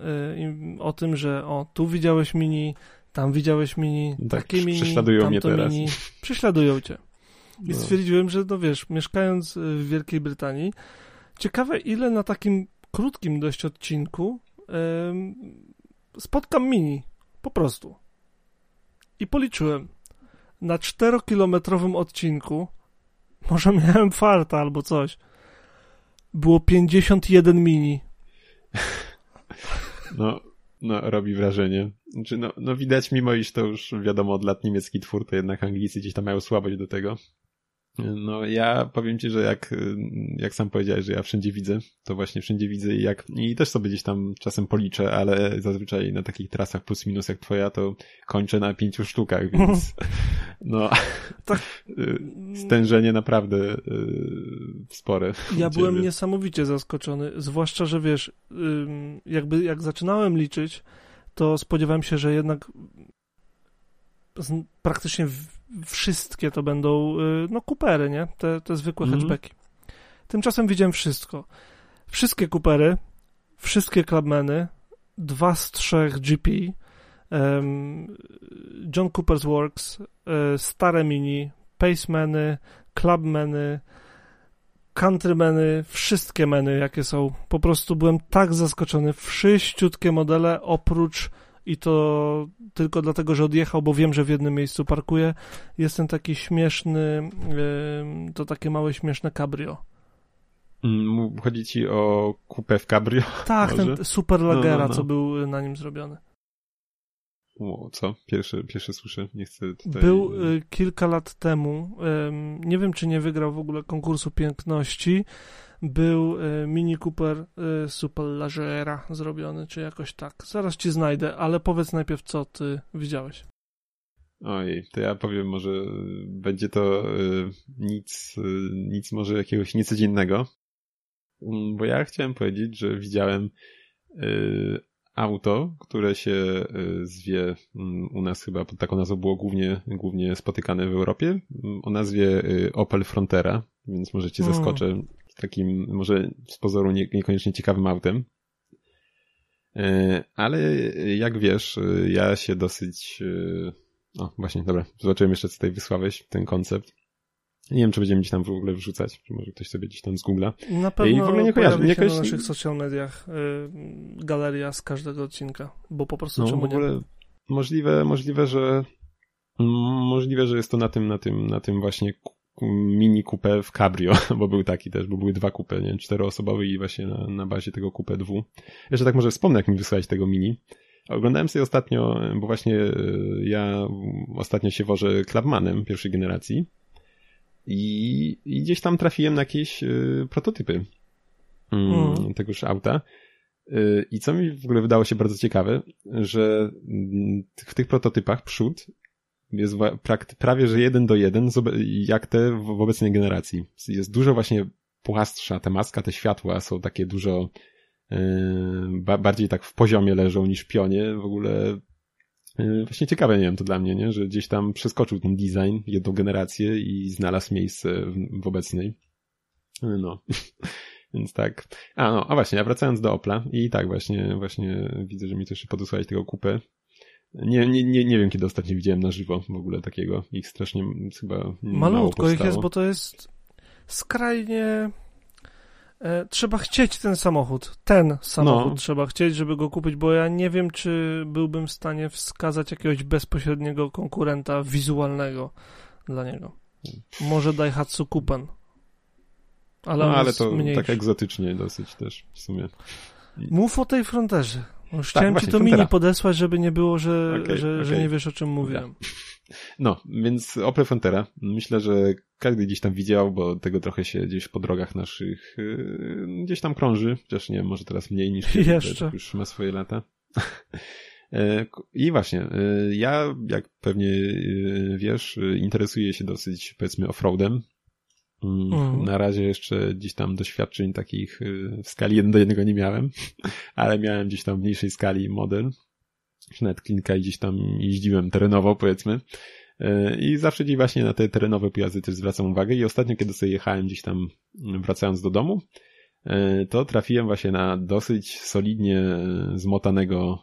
o tym, że tu widziałeś Mini, tam widziałeś Mini, tak, takie Mini, prześladują mnie teraz. Mini. Prześladują cię. I stwierdziłem, że mieszkając w Wielkiej Brytanii, ciekawe ile na takim krótkim dość odcinku spotkam Mini, po prostu. I policzyłem. Na 4-kilometrowym odcinku, może miałem farta albo coś, było 51 Mini. No, robi wrażenie. Znaczy, no widać, mimo iż to już wiadomo od lat niemiecki twór, to jednak Anglicy gdzieś tam mają słabość do tego. No ja powiem ci, że jak sam powiedziałeś, że ja wszędzie widzę, to właśnie wszędzie widzę i też sobie gdzieś tam czasem policzę, ale zazwyczaj na takich trasach plus minus jak twoja to kończę na 5 sztukach, więc no tak. Stężenie naprawdę spore. Ja byłem niesamowicie zaskoczony, zwłaszcza, że wiesz, jakby jak zaczynałem liczyć, to spodziewałem się, że jednak praktycznie wszystkie to będą, no, kupery, nie? Te zwykłe hatchbacki. Tymczasem widziałem wszystko. Wszystkie kupery, wszystkie Clubmany, 2 z 3 GP, John Cooper's Works, stare mini, Pacemany, Clubmany, Countrymeny, wszystkie meny, jakie są. Po prostu byłem tak zaskoczony. Wszyściutkie modele, oprócz i to tylko dlatego, że odjechał, bo wiem, że w jednym miejscu parkuje. Jest ten taki śmieszny, to takie małe śmieszne cabrio. Chodzi ci o kupę w cabrio? Tak, może? Ten super lagera, no. co był na nim zrobiony. O, co? Pierwszy słyszę, nie chcę tutaj... Był kilka lat temu, nie wiem, czy nie wygrał w ogóle konkursu piękności, był Mini Cooper Superleggera zrobiony, czy jakoś tak. Zaraz ci znajdę, ale powiedz najpierw, co ty widziałeś. Oj, to ja powiem, może będzie to nic może jakiegoś niecodziennego, bo ja chciałem powiedzieć, że widziałem auto, które się zwie, u nas chyba pod taką nazwą było głównie spotykane w Europie, o nazwie Opel Frontera, więc może cię zaskoczę takim, może z pozoru niekoniecznie ciekawym autem. Ale jak wiesz, ja się dosyć... O, właśnie, dobra, zobaczyłem jeszcze, co tutaj wysłałeś, ten koncept. Nie wiem, czy będziemy gdzieś tam w ogóle wrzucać, czy może ktoś sobie gdzieś tam z Google'a. Na pewno w ogóle nie kojarzy. Na naszych social mediach galeria z każdego odcinka, bo po prostu czemu nie? Możliwe, że jest to na tym właśnie Mini Coupé w cabrio, bo był taki też, bo były 2 coupé, nie? 4-osobowy i właśnie na bazie tego coupé 2. Jeszcze tak może wspomnę, jak mi wysłałeś tego Mini. Oglądałem sobie ostatnio, bo właśnie ja ostatnio się wożę Clubmanem pierwszej generacji. I gdzieś tam trafiłem na jakieś prototypy tegoż auta. I co mi w ogóle wydało się bardzo ciekawe, że w tych prototypach przód jest prawie że 1:1 jak te w obecnej generacji. Jest dużo właśnie płastsza ta maska, te światła są takie dużo bardziej tak w poziomie leżą niż pionie. W ogóle właśnie ciekawe, nie wiem, to dla mnie, nie? Że gdzieś tam przeskoczył ten design, jedną generację i znalazł miejsce w obecnej. No, więc tak. A właśnie, a wracając do Opla i tak właśnie widzę, że mi też podesłałeś tego kupę. Nie wiem, kiedy ostatnio widziałem na żywo w ogóle takiego. Ich strasznie chyba malutko ich jest, bo to jest skrajnie... trzeba chcieć ten samochód trzeba chcieć, żeby go kupić, bo ja nie wiem, czy byłbym w stanie wskazać jakiegoś bezpośredniego konkurenta wizualnego dla niego. Może Daihatsu Coupe, ale to mniejszy. Tak egzotycznie dosyć też w sumie. Mów o tej Fronterze. Już tak, chciałem właśnie, ci to Frontera. Mini podesłać, żeby nie było, że nie wiesz, o czym mówiłem. No, więc Opel Frontera. Myślę, że każdy gdzieś tam widział, bo tego trochę się gdzieś po drogach naszych gdzieś tam krąży, chociaż nie, może teraz mniej niż kiedyś, jeszcze już ma swoje lata. I właśnie, ja, jak pewnie wiesz, interesuję się dosyć, powiedzmy, offroadem. Na razie jeszcze gdzieś tam doświadczeń takich w skali 1:1 nie miałem, ale miałem gdzieś tam w mniejszej skali model, czy nawet kilka i gdzieś tam jeździłem terenowo, powiedzmy, i zawsze gdzieś właśnie na te terenowe pojazdy też zwracam uwagę i ostatnio, kiedy sobie jechałem gdzieś tam wracając do domu, to trafiłem właśnie na dosyć solidnie zmotanego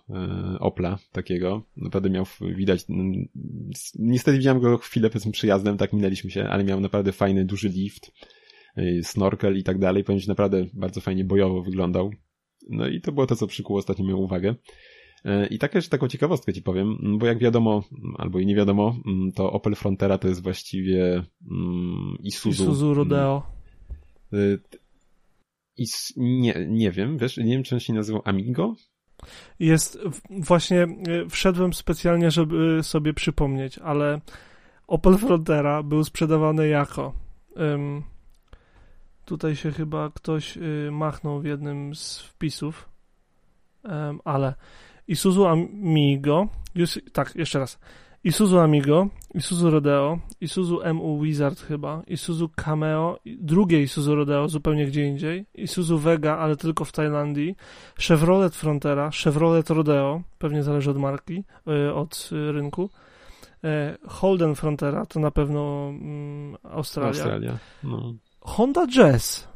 Opla takiego. Naprawdę miał, widać, niestety widziałem go chwilę przed przyjazdem, tak minęliśmy się, ale miał naprawdę fajny, duży lift, snorkel i tak dalej. Powiem, że naprawdę bardzo fajnie bojowo wyglądał. No i to było to, co przykuło ostatnio moją uwagę. I tak jeszcze taką ciekawostkę ci powiem, bo jak wiadomo, albo i nie wiadomo, to Opel Frontera to jest właściwie Isuzu Rodeo. Nie wiem, wiesz, nie wiem, czy on się nazywał Amigo? Jest, właśnie wszedłem specjalnie, żeby sobie przypomnieć, ale Opel Frontera był sprzedawany jako Tutaj się chyba ktoś machnął w jednym z wpisów, ale Isuzu Amigo, Isuzu Amigo, Isuzu Rodeo, Isuzu MU Wizard chyba, Isuzu Cameo, drugie Isuzu Rodeo zupełnie gdzie indziej, Isuzu Vega, ale tylko w Tajlandii, Chevrolet Frontera, Chevrolet Rodeo, pewnie zależy od marki, od rynku, Holden Frontera, to na pewno Australia. No. Honda Jazz.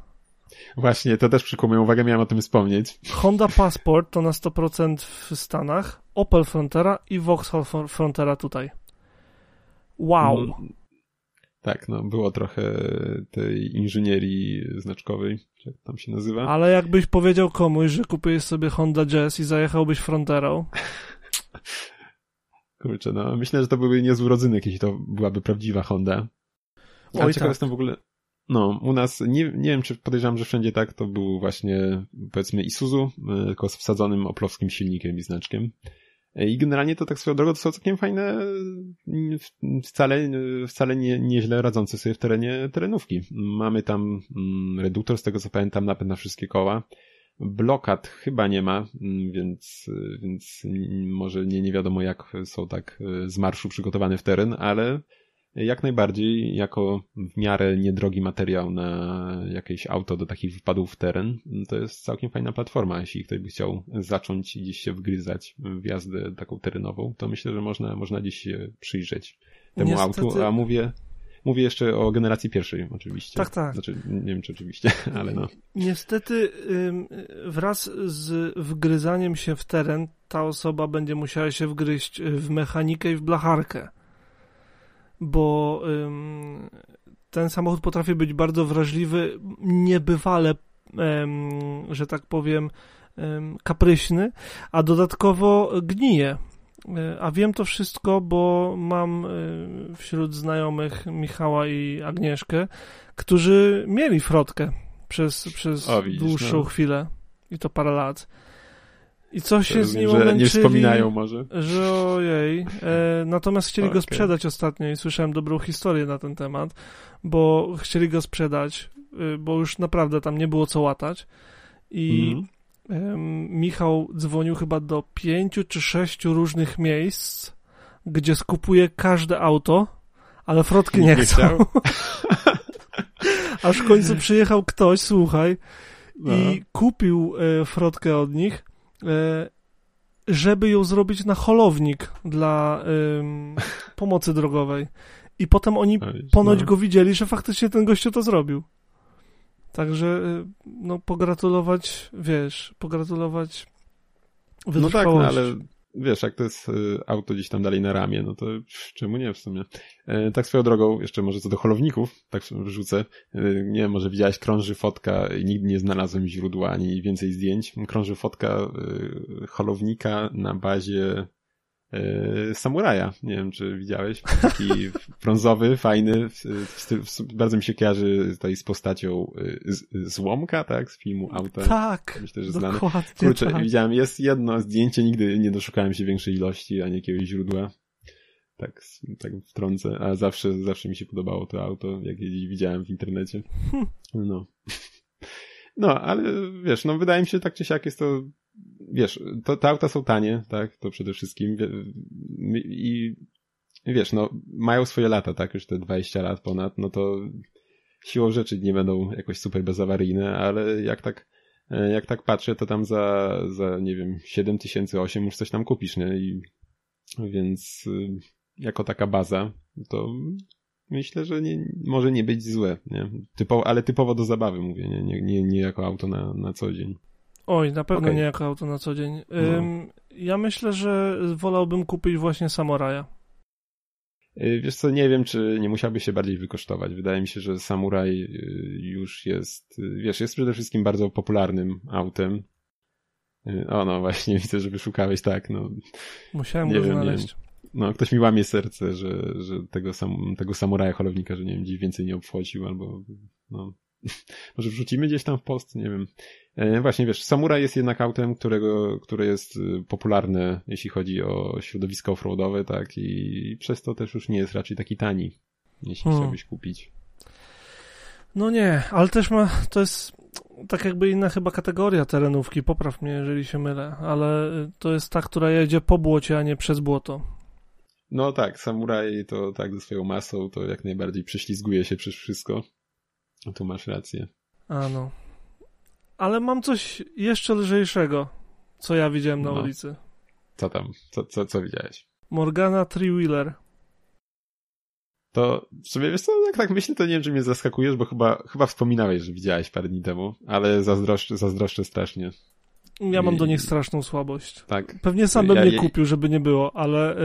Właśnie, to też przykuło moją uwagę, miałem o tym wspomnieć. Honda Passport to na 100% w Stanach, Opel Frontera i Vauxhall Frontera tutaj. Wow. No, tak, no było trochę tej inżynierii znaczkowej, jak tam się nazywa. Ale jakbyś powiedział komuś, że kupiłeś sobie Honda Jazz i zajechałbyś Fronterą... Kurczę, no myślę, że to byłby niezły urodzynek, jeśli to byłaby prawdziwa Honda. Ale ciekawe tak. Jestem w ogóle... No, u nas, nie wiem, czy podejrzewam, że wszędzie tak, to był właśnie, powiedzmy, Isuzu, tylko z wsadzonym oplowskim silnikiem i znaczkiem. I generalnie to tak swoją drogą, to są całkiem fajne, wcale nieźle radzące sobie w terenie terenówki. Mamy tam reduktor, z tego co pamiętam, napęd na wszystkie koła. Blokad chyba nie ma, więc może nie wiadomo, jak są tak z marszu przygotowane w teren, ale... Jak najbardziej, jako w miarę niedrogi materiał na jakieś auto do takich wypadów w teren, to jest całkiem fajna platforma. Jeśli ktoś by chciał zacząć i gdzieś się wgryzać w jazdę taką terenową, to myślę, że można gdzieś się przyjrzeć temu autu, a mówię jeszcze o generacji pierwszej oczywiście. Tak. Znaczy, nie wiem czy oczywiście, ale no. Niestety wraz z wgryzaniem się w teren ta osoba będzie musiała się wgryźć w mechanikę i w blacharkę. Bo ten samochód potrafi być bardzo wrażliwy, niebywale, że tak powiem, kapryśny, a dodatkowo gnije. A wiem to wszystko, bo mam wśród znajomych Michała i Agnieszkę, którzy mieli frotkę przez dłuższą chwilę i to parę lat. I co się z nim męczyli, nie wspominają może. Że ojej. Natomiast chcieli go sprzedać ostatnio i słyszałem dobrą historię na ten temat, bo chcieli go sprzedać, bo już naprawdę tam nie było co łatać. I Michał dzwonił chyba do 5 czy 6 różnych miejsc, gdzie skupuje każde auto, ale frotki nie chcą. Aż w końcu przyjechał ktoś, słuchaj, i kupił frotkę od nich, żeby ją zrobić na holownik dla pomocy drogowej. I potem oni ponoć go widzieli, że faktycznie ten gościu to zrobił. Także no pogratulować wytrwałości. No tak, ale wiesz, jak to jest auto gdzieś tam dalej na ramię, no to czemu nie w sumie. Tak swoją drogą, jeszcze może co do holowników, tak wrzucę. Nie wiem, może widziałeś, krąży fotka, nigdy nie znalazłem źródła ani więcej zdjęć. Krąży fotka holownika na bazie samuraja. Nie wiem, czy widziałeś. Taki brązowy, fajny. Bardzo mi się kojarzy tutaj z postacią Złomka, tak? Z filmu Auta. Tak, myślę, że znany. Kurczę, tak. Widziałem, jest jedno zdjęcie, nigdy nie doszukałem się większej ilości, ani jakiegoś źródła. Tak wtrącę, a zawsze mi się podobało to auto, jak je widziałem w internecie. No. No, ale wiesz, no wydaje mi się, tak czy siak jest to. Wiesz, te auta są tanie, tak, to przede wszystkim i wiesz, no mają swoje lata, tak, już te 20 lat ponad, no to siłą rzeczy nie będą jakoś super bezawaryjne, ale jak tak patrzę, to tam za nie wiem, 7 000, 8 000 już coś tam kupisz, nie? I więc jako taka baza, to myślę, że może nie być złe, nie? Ale typowo do zabawy mówię, nie jako auto na co dzień. Oj, na pewno nie jako auto na co dzień. Ja myślę, że wolałbym kupić właśnie samuraja. Wiesz co, nie wiem, czy nie musiałby się bardziej wykosztować. Wydaje mi się, że samuraj już jest, wiesz, jest przede wszystkim bardzo popularnym autem. O, no właśnie, widzę, że wyszukałeś, tak, no. Musiałem go znaleźć. No, ktoś mi łamie serce, że tego samuraja holownika, że nie wiem, gdzieś więcej nie obchodził, albo, no. Może wrzucimy gdzieś tam w post, nie wiem. Właśnie, wiesz, samuraj jest jednak autem, które jest popularne, jeśli chodzi o środowisko offroadowe, tak, i przez to też już nie jest raczej taki tani, jeśli chciałbyś kupić. No nie, ale też ma, to jest tak jakby inna chyba kategoria terenówki, popraw mnie, jeżeli się mylę, ale to jest ta, która jedzie po błocie, a nie przez błoto. No tak, samuraj to tak ze swoją masą, to jak najbardziej prześlizguje się przez wszystko. Tu masz rację. A no. Ale mam coś jeszcze lżejszego, co ja widziałem na ulicy. Co tam? Co widziałeś? Morgana Tri-wheeler. To w sumie, wiesz co, jak tak myślę, to nie wiem, czy mnie zaskakujesz, bo chyba wspominałeś, że widziałeś parę dni temu, ale zazdroszczę strasznie. Ja mam do nich straszną słabość. Tak. Pewnie sam bym nie kupił, żeby nie było, ale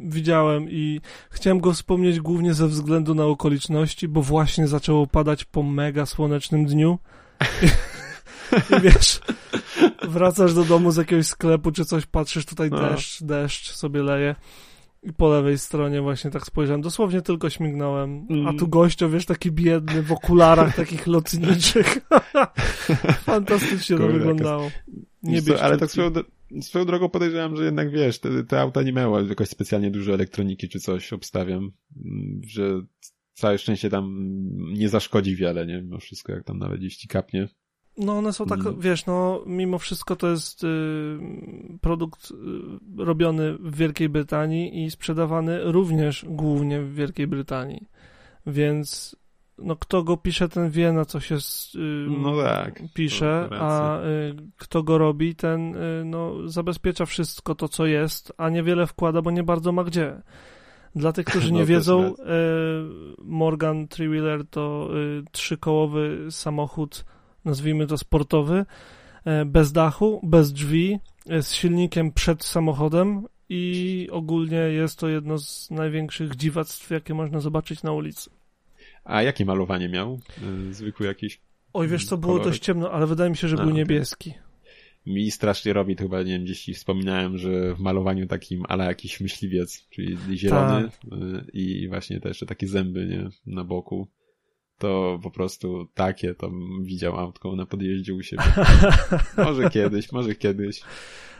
widziałem i chciałem go wspomnieć głównie ze względu na okoliczności, bo właśnie zaczęło padać po mega słonecznym dniu. I wiesz, wracasz do domu z jakiegoś sklepu czy coś, patrzysz, tutaj deszcz sobie leje. I po lewej stronie właśnie tak spojrzałem, dosłownie tylko śmignąłem, a tu gościo, wiesz, taki biedny, w okularach takich lotniczych. Fantastycznie to wyglądało. Nie co, ale tak swoją drogą podejrzewam, że jednak, wiesz, te auta nie miały jakoś specjalnie dużo elektroniki czy coś, obstawiam, że całe szczęście tam nie zaszkodzi wiele, nie? Mimo wszystko, jak tam nawet jeśli kapnie. No one są tak, wiesz, no mimo wszystko to jest produkt robiony w Wielkiej Brytanii i sprzedawany również głównie w Wielkiej Brytanii, więc no kto go pisze, ten wie, na co się pisze, a kto go robi, ten no zabezpiecza wszystko to, co jest, a niewiele wkłada, bo nie bardzo ma gdzie. Dla tych, którzy nie wiedzą, Morgan Tri-wheeler to trzykołowy samochód, nazwijmy to sportowy, bez dachu, bez drzwi, z silnikiem przed samochodem i ogólnie jest to jedno z największych dziwactw, jakie można zobaczyć na ulicy. A jakie malowanie miał? Zwykły jakiś? Oj, wiesz co, było kolorek? Dość ciemno, ale wydaje mi się, że był niebieski. Mi strasznie robi, to chyba, nie wiem, gdzieś wspominałem, że w malowaniu takim ala jakiś myśliwiec, czyli zielony i właśnie te jeszcze takie zęby, nie, na boku. To po prostu takie tam widział autką na podjeździe u siebie. Może kiedyś.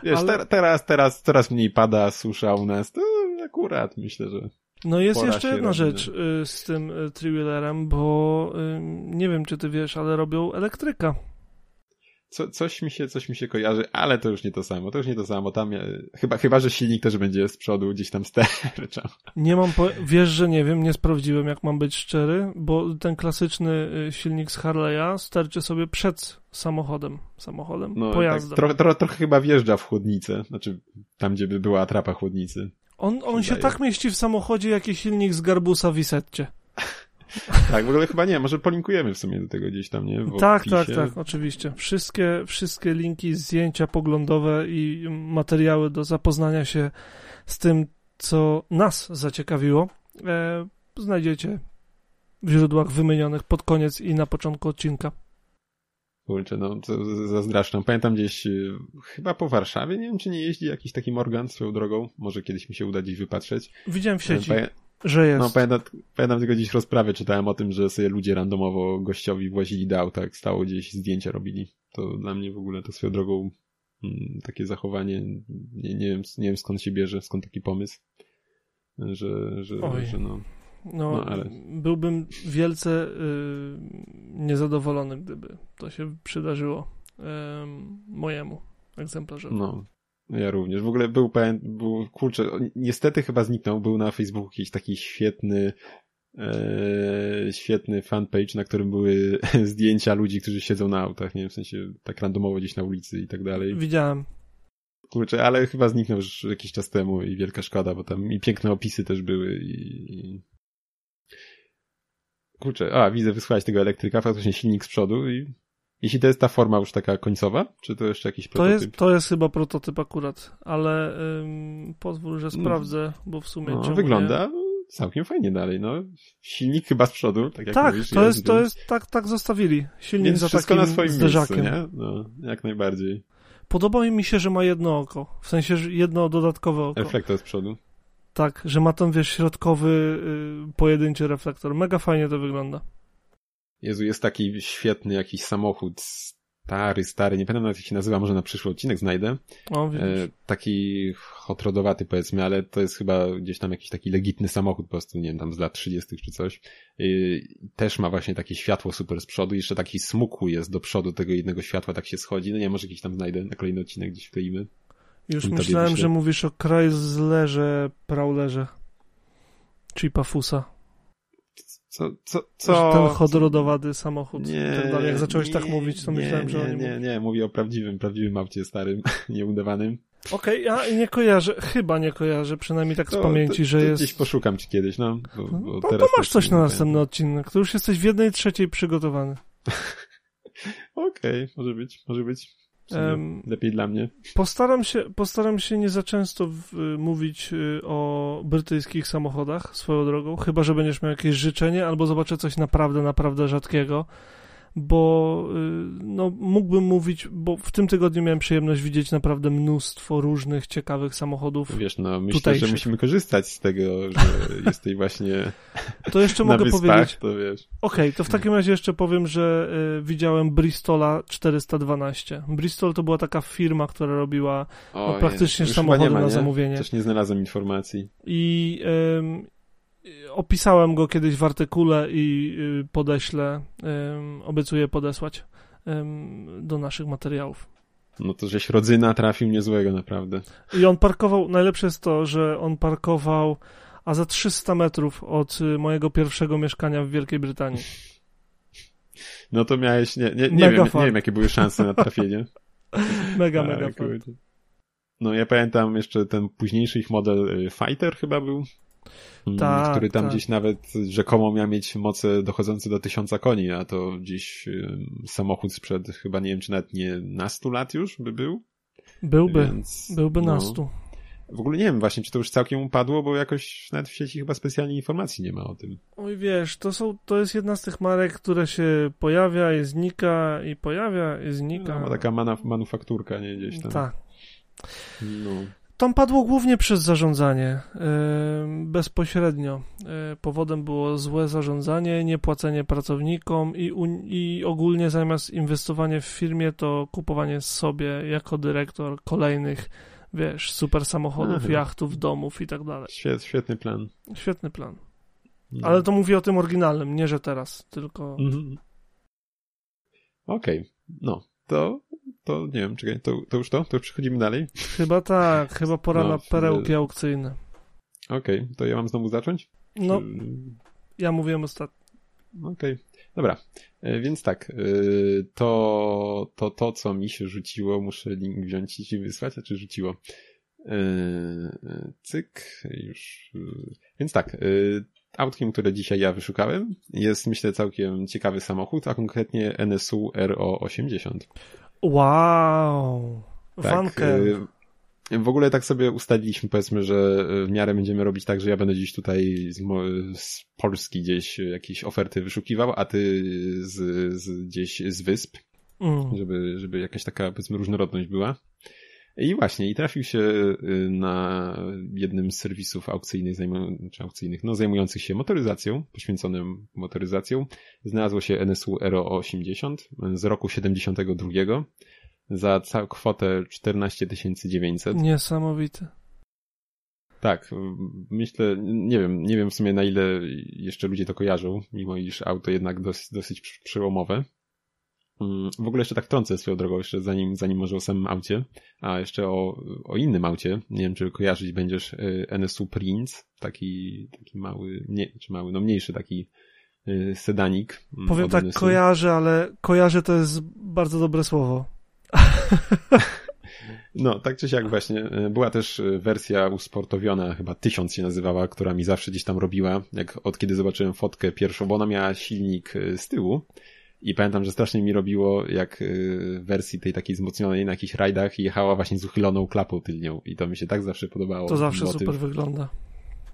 Wiesz, ale... teraz coraz mniej pada, susza u nas, to akurat myślę, że... No jest jeszcze jedna rzecz z tym Tri-wheelerem, bo nie wiem, czy ty wiesz, ale robią elektryka. Coś mi się kojarzy, ale to już nie to samo. Tam chyba że silnik też będzie z przodu gdzieś tam sterczał. Nie mam, wiesz, że nie wiem, nie sprawdziłem, jak mam być szczery, bo ten klasyczny silnik z Harley'a sterczy sobie przed samochodem, no, pojazdem. Tak, trochę chyba wjeżdża w chłodnicę, znaczy tam, gdzie by była atrapa chłodnicy. On się tak mieści w samochodzie, jak i silnik z Garbusa w Isetcie. Tak, w ogóle chyba nie, może polinkujemy w sumie do tego gdzieś tam, nie? Tak, oczywiście. Wszystkie linki, zdjęcia poglądowe i materiały do zapoznania się z tym, co nas zaciekawiło, znajdziecie w źródłach wymienionych pod koniec i na początku odcinka. Kurczę, no to zazdraszczam. Pamiętam gdzieś, chyba po Warszawie, nie wiem, czy nie jeździ jakiś taki Morgan swoją drogą, może kiedyś mi się uda gdzieś wypatrzeć. Widziałem w sieci. Że jest. No, pamiętam tylko gdzieś rozprawę czytałem o tym, że sobie ludzie randomowo gościowi włazili do auta, jak stało gdzieś, zdjęcia robili. To dla mnie w ogóle to swoją drogą takie zachowanie, nie wiem skąd się bierze, skąd taki pomysł, że no... No ale... byłbym wielce niezadowolony, gdyby to się przydarzyło mojemu egzemplarzowi. No. Ja również. W ogóle był kurczę, niestety chyba zniknął, był na Facebooku jakiś taki świetny fanpage, na którym były zdjęcia ludzi, którzy siedzą na autach, nie wiem, w sensie tak randomowo gdzieś na ulicy i tak dalej. Widziałem. Kurczę, ale chyba zniknął już jakiś czas temu i wielka szkoda, bo tam i piękne opisy też były i... Kurczę, widzę, wysłałeś tego elektryka, faktycznie silnik z przodu i... Jeśli to jest ta forma już taka końcowa, czy to jeszcze jakiś prototyp? To jest chyba prototyp akurat, ale pozwól, że sprawdzę, bo w sumie... No, wygląda całkiem fajnie dalej, no. Silnik chyba z przodu, tak jak mówisz. Tak, zostawili. Silnik więc za takim na swoim zderzakiem. Miejscu, nie? No, jak najbardziej. Podoba mi się, że ma jedno oko, w sensie że jedno dodatkowe oko. Reflektor z przodu. Tak, że ma tam, wiesz, środkowy pojedynczy reflektor. Mega fajnie to wygląda. Jezu, jest taki świetny jakiś samochód z stary, nie pamiętam nawet jak się nazywa, może na przyszły odcinek znajdę. O, taki hotrodowaty powiedzmy, ale to jest chyba gdzieś tam jakiś taki legitny samochód po prostu, nie wiem, tam z lat 30 czy coś. Też ma właśnie takie światło super z przodu, jeszcze taki smukły jest do przodu tego jednego światła, tak się schodzi. No nie, może jakiś tam znajdę na kolejny odcinek, gdzieś wkleimy. Już myślałem, że mówisz o Chryslerze Prowlerze, czyli Pafusa. Co? Ten hodorodowaty samochód i tak dalej. Jak zacząłeś tak mówić, to myślałem, że nie, mówię o prawdziwym aucie starym, nieudawanym. Okej, ja chyba nie kojarzę, przynajmniej tak z pamięci, że jest... Gdzieś poszukam ci kiedyś, no. Bo teraz to masz coś na następny odcinek, to już jesteś w 1/3 przygotowany. Okej, może być. Lepiej dla mnie. Postaram się nie za często mówić o brytyjskich samochodach swoją drogą, chyba że będziesz miał jakieś życzenie albo zobaczę coś naprawdę, naprawdę rzadkiego, bo no, mógłbym mówić, bo w tym tygodniu miałem przyjemność widzieć naprawdę mnóstwo różnych ciekawych samochodów. Wiesz, no myślę, że musimy korzystać z tego, że jesteś właśnie to jeszcze mogę wyspach, powiedzieć. Okej, to w takim razie jeszcze powiem, że widziałem Bristola 412. Bristol to była taka firma, która robiła praktycznie samochody na zamówienie. Też nie znalazłem informacji. I opisałem go kiedyś w artykule i podeślę, obiecuję podesłać do naszych materiałów. No to żeś rodzyna trafił niezłego naprawdę. I on parkował, najlepsze jest to, że on parkował za 300 metrów od mojego pierwszego mieszkania w Wielkiej Brytanii. No to miałeś, nie wiem jakie były szanse na trafienie. mega fart. No ja pamiętam jeszcze ten późniejszy ich model Fighter chyba był. Tak, który tam gdzieś nawet rzekomo miał mieć moce dochodzące do 1000 koni, a to gdzieś samochód sprzed chyba nie wiem, czy nawet nie 100 lat już by był. Byłby no, na 100. W ogóle nie wiem właśnie, czy to już całkiem upadło, bo jakoś nawet w sieci chyba specjalnie informacji nie ma o tym. Oj wiesz, to jest jedna z tych marek, która się pojawia i znika i pojawia i znika. No, taka manufakturka, nie gdzieś tam. Tak. No. Tam padło głównie przez zarządzanie bezpośrednio. Powodem było złe zarządzanie, niepłacenie pracownikom i ogólnie zamiast inwestowanie w firmie, to kupowanie sobie jako dyrektor kolejnych, wiesz, super samochodów, jachtów, domów i tak dalej. Świetny plan. No. Ale to mówię o tym oryginalnym, nie że teraz, tylko... Mm-hmm. Okej. No, to nie wiem, czekaj, to już przechodzimy dalej? Chyba tak, chyba pora na perełki aukcyjne. Okej, to ja mam znowu zacząć? No, ja mówiłem ostatnio. Okej, dobra, więc tak, to co mi się rzuciło, muszę link wziąć i ci wysłać, znaczy rzuciło. Cyk, już, więc tak, autkiem, które dzisiaj ja wyszukałem, jest myślę całkiem ciekawy samochód, a konkretnie NSU RO80. Wow! Tak, Wankel. W ogóle tak sobie ustaliliśmy, powiedzmy, że w miarę będziemy robić tak, że ja będę dziś tutaj z Polski gdzieś jakieś oferty wyszukiwał, a ty gdzieś z wysp, żeby jakaś taka, powiedzmy, różnorodność była. I właśnie, i trafił się na jednym z serwisów zajmujących się motoryzacją, poświęconym motoryzacją. Znalazło się NSU RO80 z roku 72 za całą kwotę 14 900. Niesamowite. Tak, myślę, nie wiem w sumie na ile jeszcze ludzie to kojarzą, mimo iż auto jednak dosyć przełomowe. W ogóle jeszcze tak trącę swoją drogą, jeszcze zanim może o samym aucie, a jeszcze o innym aucie, nie wiem czy kojarzyć będziesz NSU Prinz, taki mały, mniejszy taki sedanik. Powiem tak, NSU. kojarzę to jest bardzo dobre słowo. No, tak czy siak właśnie. Była też wersja usportowiona, chyba 1000 się nazywała, która mi zawsze gdzieś tam robiła, od kiedy zobaczyłem fotkę pierwszą, bo ona miała silnik z tyłu. I pamiętam, że strasznie mi robiło, jak w wersji tej takiej wzmocnionej na jakichś rajdach jechała właśnie z uchyloną klapą tylnią i to mi się tak zawsze podobało. To zawsze super wygląda.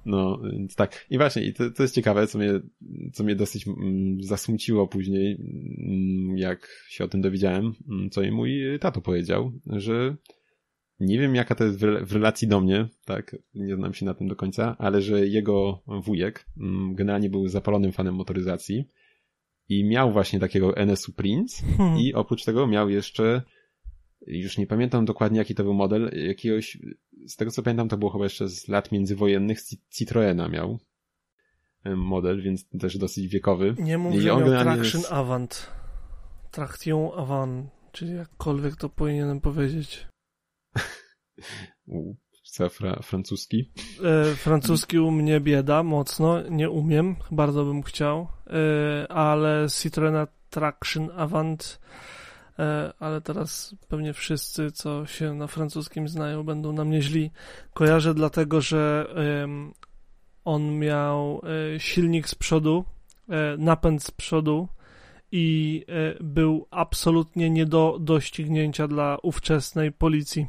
No, więc tak. I właśnie, i to jest ciekawe, co mnie dosyć zasmuciło później, jak się o tym dowiedziałem, co mi mój tato powiedział, że nie wiem jaka to jest w relacji do mnie, tak, nie znam się na tym do końca, ale że jego wujek generalnie był zapalonym fanem motoryzacji i miał właśnie takiego NSU Prinz i oprócz tego miał jeszcze, już nie pamiętam dokładnie jaki to był model, jakiegoś, z tego co pamiętam to było chyba jeszcze z lat międzywojennych, Citroena miał model, więc też dosyć wiekowy. Nie mów, że miał Traction Avant. Traction Avant, czyli jakkolwiek to powinienem powiedzieć. Co, francuski? Francuski u mnie bieda, mocno, nie umiem, bardzo bym chciał, ale Citroena Traction Avant, ale teraz pewnie wszyscy, co się na francuskim znają, będą na mnie źli. Kojarzę dlatego, że on miał silnik z przodu, napęd z przodu i był absolutnie nie do ścignięcia dla ówczesnej policji.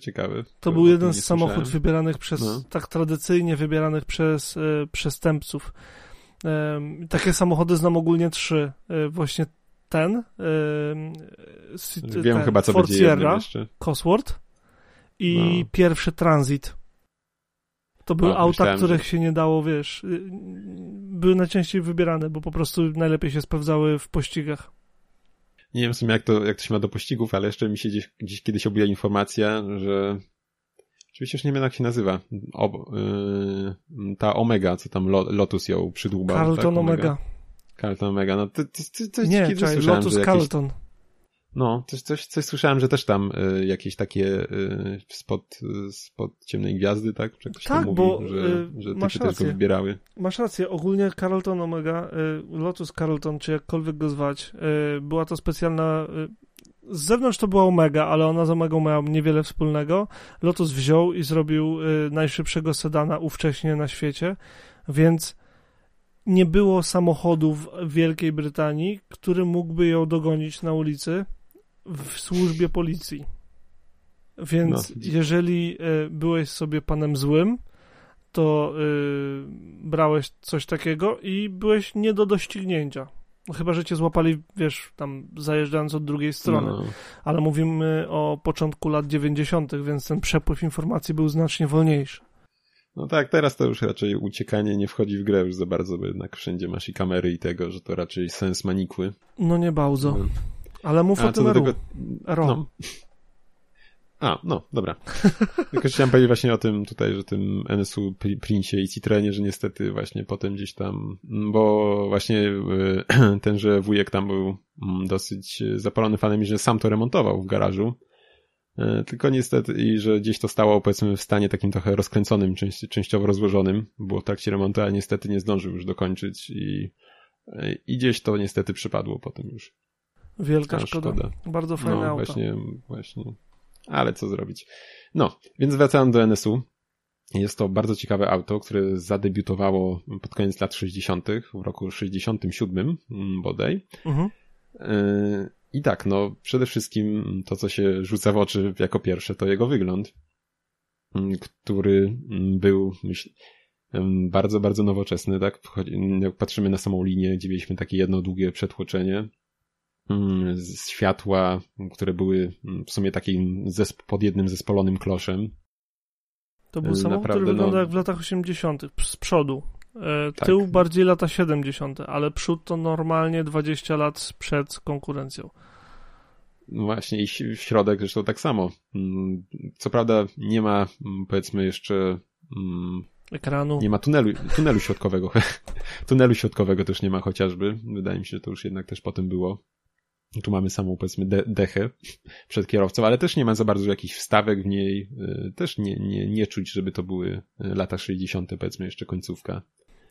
Ciekawy. To był jeden z samochodów wybieranych przez, tak tradycyjnie wybieranych przez przestępców. Takie samochody znam ogólnie trzy. Właśnie ten, wiem chyba co Ford będzie Sierra, jeszcze. Cosworth i pierwszy Transit. To były auta, których się nie dało, wiesz, były najczęściej wybierane, bo po prostu najlepiej się sprawdzały w pościgach. Nie wiem w sumie jak to się ma do pościgów, ale jeszcze mi się gdzieś kiedyś obiła informacja, że oczywiście już nie wiem jak się nazywa, ta Omega, co tam Lotus ją przydłubał. Carlton, tak? Omega. Carlton Omega, no to nie, czekaj, Lotus Carlton. Jakieś, no, coś słyszałem, że też tam jakieś takie spod Ciemnej Gwiazdy, tak? Czy ktoś tam bo mówi, że typy też go wybierały. Masz rację, ogólnie Carlton Omega, Lotus Carlton, czy jakkolwiek go zwać, była to specjalna... Z zewnątrz to była Omega, ale ona z Omegą miała niewiele wspólnego. Lotus wziął i zrobił najszybszego sedana ówcześnie na świecie, więc nie było samochodów w Wielkiej Brytanii, który mógłby ją dogonić na ulicy, w służbie policji. Więc jeżeli byłeś sobie panem złym, to brałeś coś takiego i byłeś nie do doścignięcia. No, chyba że cię złapali, wiesz, tam zajeżdżając od drugiej strony. No. Ale mówimy o początku lat 90., więc ten przepływ informacji był znacznie wolniejszy. No tak, teraz to już raczej uciekanie nie wchodzi w grę już za bardzo, bo jednak wszędzie masz i kamery i tego, że to raczej sens ma nikły. No nie bardzo. Ale mów o tym RO. Dobra. Tylko chciałem powiedzieć właśnie o tym tutaj, że tym NSU Princie i Citroenie, że niestety właśnie potem gdzieś tam, bo właśnie tenże wujek tam był dosyć zapalony fanem i że sam to remontował w garażu. Tylko niestety, i że gdzieś to stało, powiedzmy, w stanie takim trochę rozkręconym, częściowo rozłożonym, było w trakcie remontu, ale niestety nie zdążył już dokończyć i gdzieś to niestety przypadło potem już. Wielka szkoda. Bardzo fajne auto. Właśnie. Ale co zrobić. No, więc wracałem do NSU. Jest to bardzo ciekawe auto, które zadebiutowało pod koniec lat 60., w roku 67 bodaj. Mhm. I tak, no przede wszystkim to, co się rzuca w oczy jako pierwsze, to jego wygląd, który był bardzo, bardzo nowoczesny, tak? Jak patrzymy na samą linię, gdzie mieliśmy takie jedno długie przetłoczenie z światła, które były w sumie takim pod jednym zespolonym kloszem. To był samochód, który wygląda jak w latach 80. z przodu. Tył tak. Bardziej lata 70., ale przód to normalnie 20 lat przed konkurencją. Właśnie i w środek zresztą tak samo. Co prawda nie ma, powiedzmy, jeszcze ekranu. Nie ma tunelu środkowego. Tunelu środkowego też nie ma chociażby. Wydaje mi się, że to już jednak też potem było. Tu mamy samą, powiedzmy, dechę przed kierowcą, ale też nie ma za bardzo jakichś wstawek w niej. Też nie czuć, żeby to były lata 60., powiedzmy, jeszcze końcówka.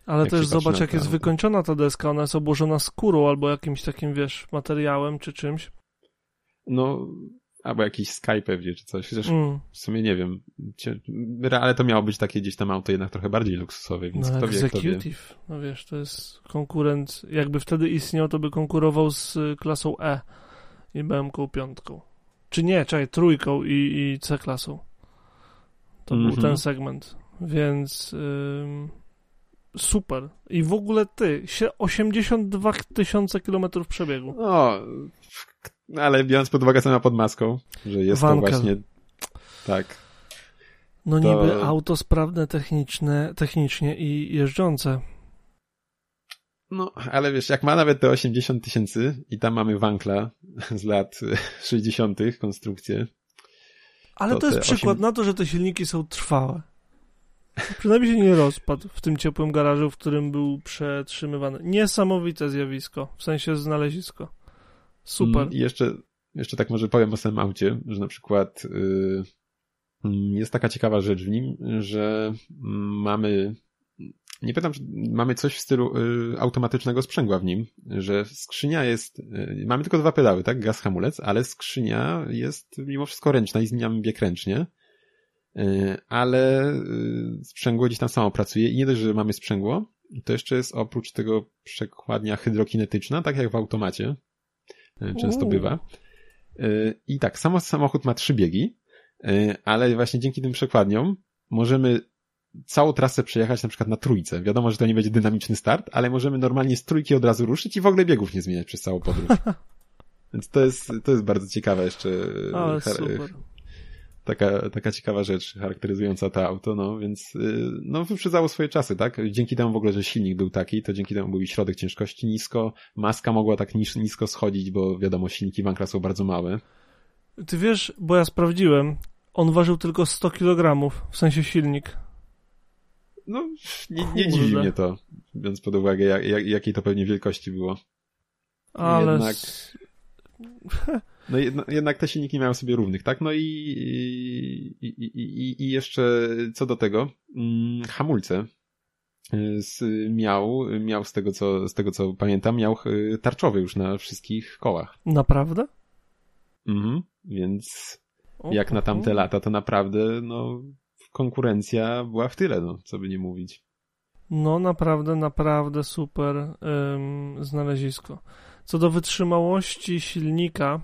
Ale jak też zobacz, jak jest wykończona ta deska. Ona jest obłożona skórą albo jakimś takim, wiesz, materiałem czy czymś. No, albo jakiś Skype pewnie czy coś. W sumie nie wiem. Ale to miało być takie gdzieś tam auto jednak trochę bardziej luksusowe, więc no, kto wie, kto wie. Executive, no wiesz, to jest konkurent. Jakby wtedy istniał, to by konkurował z klasą E i BMW 5. Czy nie, trójką i C-klasą. To był ten segment. Więc... super. I w ogóle 82 000 kilometrów przebiegu. No, ale biorąc pod uwagę sama pod maską, że jest Wankel. To właśnie... Tak. No to... niby auto sprawne technicznie i jeżdżące. No, ale wiesz, jak ma nawet te 80 tysięcy i tam mamy wankla z lat 60. konstrukcję. Ale to jest przykład na to, że te silniki są trwałe. Przynajmniej się nie rozpadł w tym ciepłym garażu, w którym był przetrzymywany. Niesamowite zjawisko, w sensie znalezisko. Super. I jeszcze tak może powiem o samym aucie, że na przykład jest taka ciekawa rzecz w nim, że mamy, nie pamiętam, czy mamy coś w stylu automatycznego sprzęgła w nim, że skrzynia jest, mamy tylko dwa pedały, tak, gaz, hamulec, ale skrzynia jest mimo wszystko ręczna i zmieniamy bieg ręcznie, ale sprzęgło gdzieś tam samo pracuje i nie dość, że mamy sprzęgło, to jeszcze jest oprócz tego przekładnia hydrokinetyczna, tak jak w automacie często bywa. I tak, sam samochód ma 3 biegi, ale właśnie dzięki tym przekładniom możemy całą trasę przejechać na przykład na trójce. Wiadomo, że to nie będzie dynamiczny start, ale możemy normalnie z trójki od razu ruszyć i w ogóle biegów nie zmieniać przez całą podróż. Więc to jest bardzo ciekawe jeszcze. O, super. Taka ciekawa rzecz charakteryzująca to auto, no więc no wyprzedzało swoje czasy, tak? Dzięki temu w ogóle, że silnik był taki, to dzięki temu był i środek ciężkości nisko, maska mogła tak nisko schodzić, bo wiadomo, silniki wankla są bardzo małe. Ty wiesz, bo ja sprawdziłem, on ważył tylko 100 kg, w sensie silnik. No, nie dziwi mnie to, biorąc pod uwagę, jakiej to pewnie wielkości było. Ale... Jednak... No jednak te silniki miały sobie równych, tak? No i jeszcze co do tego hamulce miał z tego co pamiętam, miał tarczowy już na wszystkich kołach. Naprawdę? Mhm, więc jak na tamte lata to naprawdę no konkurencja była w tyle, no co by nie mówić. No naprawdę super znalezisko. Co do wytrzymałości silnika,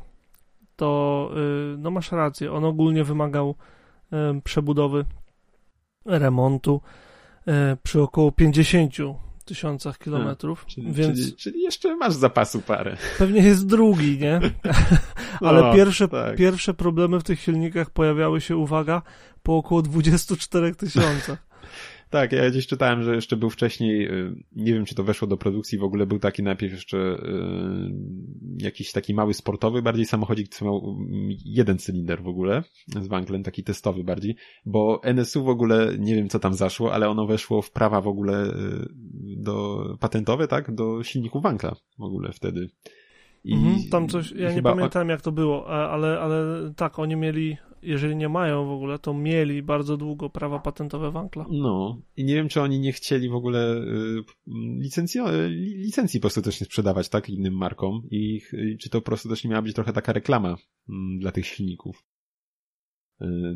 to no masz rację, on ogólnie wymagał przebudowy, remontu przy około 50 000 kilometrów. Czyli jeszcze masz zapasu parę. Pewnie jest drugi, nie? Ale no, pierwsze problemy w tych silnikach pojawiały się, uwaga, po około 24 000. Tak, ja gdzieś czytałem, że jeszcze był wcześniej, nie wiem czy to weszło do produkcji, w ogóle był taki najpierw jeszcze jakiś taki mały sportowy bardziej samochodzik, który miał jeden cylinder w ogóle, z wanklem, taki testowy bardziej, bo NSU w ogóle, nie wiem co tam zaszło, ale ono weszło w prawa w ogóle do patentowe, tak, do silników wankla w ogóle wtedy. Tam coś, ja nie pamiętam jak to było, ale tak, oni mieli, jeżeli nie mają w ogóle, to mieli bardzo długo prawa patentowe wankla. No i nie wiem, czy oni nie chcieli w ogóle licencji po prostu też nie sprzedawać, tak, innym markom i czy to po prostu też nie miała być trochę taka reklama dla tych silników,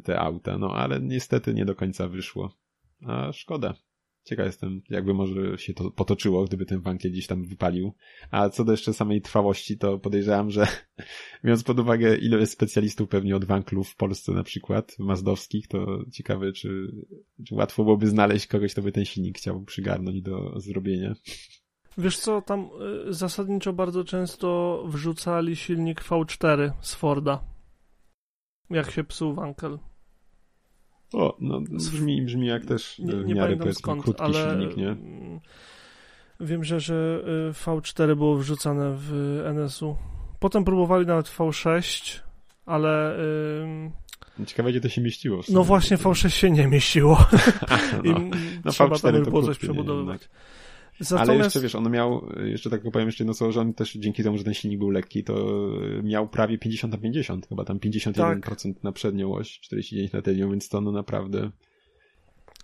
te auta, no ale niestety nie do końca wyszło, a szkoda. Ciekaw jestem, jakby może się to potoczyło, gdyby ten wankiel gdzieś tam wypalił. A co do jeszcze samej trwałości, to podejrzewam, że biorąc pod uwagę, ile jest specjalistów pewnie od wanklów w Polsce na przykład, mazdowskich, to ciekawe, czy łatwo byłoby znaleźć kogoś, kto by ten silnik chciał przygarnąć do zrobienia. Wiesz co, tam zasadniczo bardzo często wrzucali silnik V4 z Forda, jak się psuł wankel. O, no brzmi jak też nie pamiętam skąd, krótki ale silnik, nie? Wiem, że V4 było wrzucane w NSU. Potem próbowali nawet V6, ale... Ciekawe, gdzie to się mieściło. No właśnie, V6 się nie mieściło. I no, trzeba tam było coś przebudowywać. Natomiast... Ale jeszcze wiesz, on miał, jeszcze tak powiem jeszcze jedno słowo, że on też dzięki temu, że ten silnik był lekki, to miał prawie 50/50, chyba tam 51% tak. Na przednią oś, 49% na tylnią, więc to no naprawdę...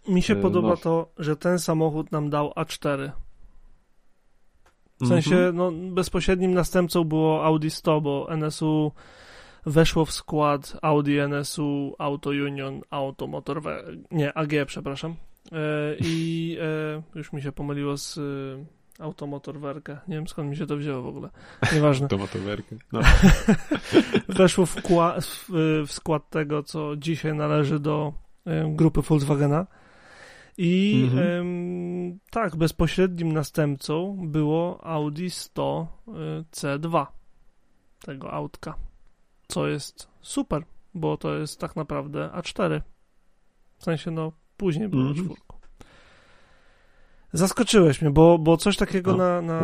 Mi się podoba to, że ten samochód nam dał A4. W sensie, no bezpośrednim następcą było Audi 100, bo NSU weszło w skład Audi, NSU, Auto Union, Auto Motorwe, nie, AG, przepraszam. I już mi się pomyliło z automotorwerkę. Nie wiem skąd mi się to wzięło w ogóle. Nieważne. Automotorwerkę. No. Weszło w skład tego, co dzisiaj należy do grupy Volkswagena. I tak, bezpośrednim następcą było Audi 100 C2 tego autka. Co jest super, bo to jest tak naprawdę A4. W sensie, no później było czwórką. Zaskoczyłeś mnie, bo coś takiego na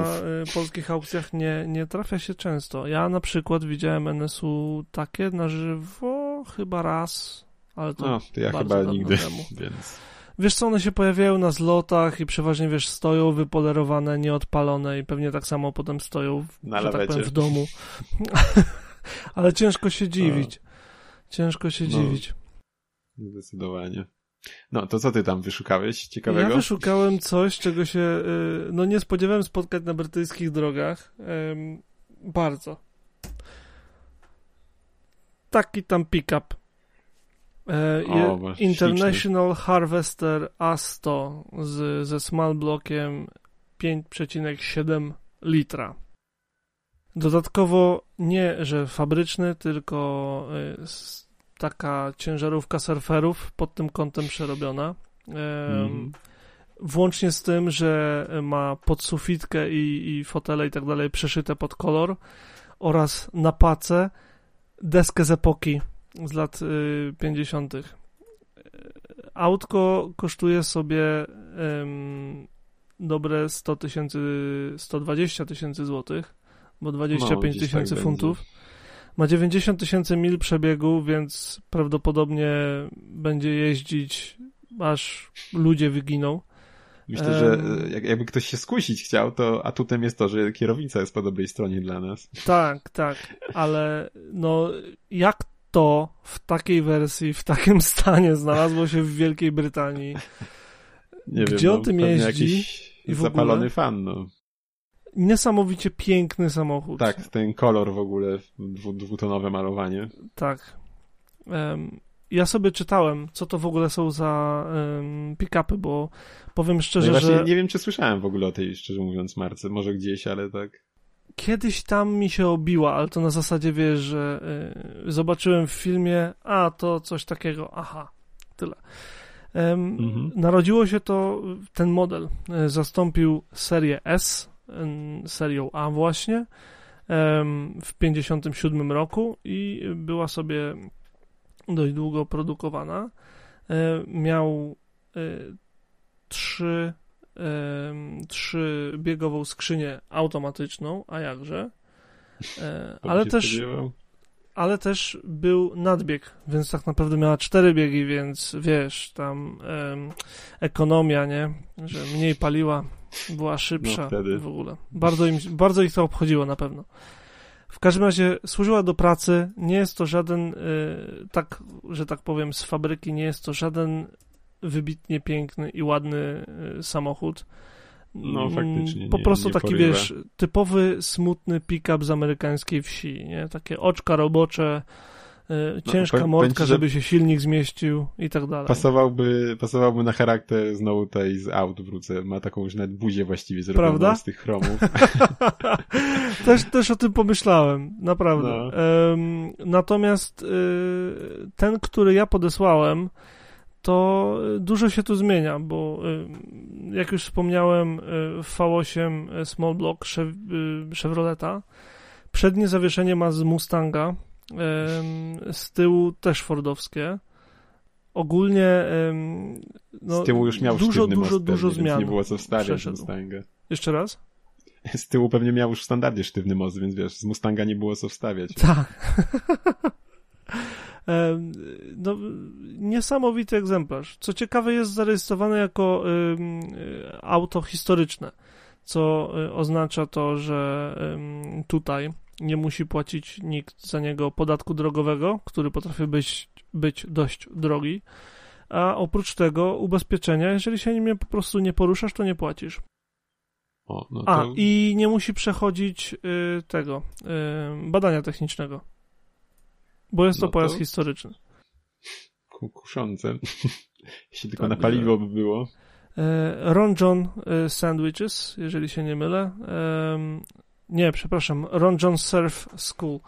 polskich aukcjach nie trafia się często. Ja na przykład widziałem NSU takie na żywo chyba raz, ale to ja chyba nigdy, więc... Wiesz co, one się pojawiają na zlotach i przeważnie, wiesz, stoją wypolerowane, nieodpalone i pewnie tak samo potem stoją, że tak powiem, w domu. Ale ciężko się dziwić. Ciężko się dziwić. Zdecydowanie. No, to co ty tam wyszukałeś ciekawego? Ja wyszukałem coś, czego się nie spodziewałem spotkać na brytyjskich drogach. Bardzo. Taki tam pick-up. International śliczny. Harvester A100 ze small blokiem 5,7 litra. Dodatkowo nie, że fabryczny, tylko taka ciężarówka surferów pod tym kątem przerobiona. Włącznie z tym, że ma podsufitkę i fotele i tak dalej przeszyte pod kolor oraz na pace deskę z epoki z lat 50. Autko kosztuje sobie dobre 120 tysięcy złotych, bo 25 tysięcy funtów. Będzie. Ma 90 tysięcy mil przebiegu, więc prawdopodobnie będzie jeździć, aż ludzie wyginą. Myślę, że jakby ktoś się skusić chciał, to atutem jest to, że kierownica jest po dobrej stronie dla nas. Tak, ale jak to w takiej wersji, w takim stanie znalazło się w Wielkiej Brytanii? Nie gdzie wiem, o tym jeździ? Jakiś zapalony fan, Niesamowicie piękny samochód. Tak, ten kolor w ogóle, dwutonowe malowanie. Tak. Ja sobie czytałem, co to w ogóle są za pick-upy, bo powiem szczerze, że... Nie wiem, czy słyszałem w ogóle o tej, szczerze mówiąc, marce. Może gdzieś, ale tak... Kiedyś tam mi się obiła, ale to na zasadzie, wiesz, że zobaczyłem w filmie, to coś takiego, tyle. Narodziło się to, ten model zastąpił serię S, serią A właśnie, w 1957 roku i była sobie dość długo produkowana. Miał trzybiegową skrzynię automatyczną, a jakże, ale też był nadbieg, więc tak naprawdę miała 4 biegi, więc wiesz, tam ekonomia, nie? Że mniej paliła, była szybsza w ogóle. Bardzo ich to obchodziło na pewno. W każdym razie służyła do pracy, nie jest to żaden, z fabryki, nie jest to żaden wybitnie piękny i ładny samochód. Faktycznie. Po prostu nie taki, porywa. Wiesz, typowy, smutny pick-up z amerykańskiej wsi, nie? Takie oczka robocze, ciężka mordka, żeby się silnik zmieścił i tak dalej. Pasowałby na charakter znowu tej z aut, wrócę. Ma taką już nawet buzię właściwie zrobioną, prawda? Z tych chromów. też o tym pomyślałem, naprawdę. Natomiast ten, który ja podesłałem, to dużo się tu zmienia, bo jak już wspomniałem, V8 small block Chevroleta, przednie zawieszenie ma z Mustanga, z tyłu też fordowskie. Ogólnie z tyłu już miał dużo zmian, więc nie było co wstawiać Mustanga. Jeszcze raz? Z tyłu pewnie miał już w standardzie sztywny most, więc wiesz, z Mustanga nie było co wstawiać. Tak. Niesamowity egzemplarz. Co ciekawe, jest zarejestrowane jako auto historyczne, co oznacza to, że tutaj nie musi płacić nikt za niego podatku drogowego, który potrafi być dość drogi, a oprócz tego ubezpieczenia, jeżeli się nim po prostu nie poruszasz, to nie płacisz. I nie musi przechodzić badania technicznego. Bo jest to pojazd historyczny. Kuszące. Jeśli tylko na paliwo by było. Ron John Sandwiches, jeżeli się nie mylę. Ron John Surf School.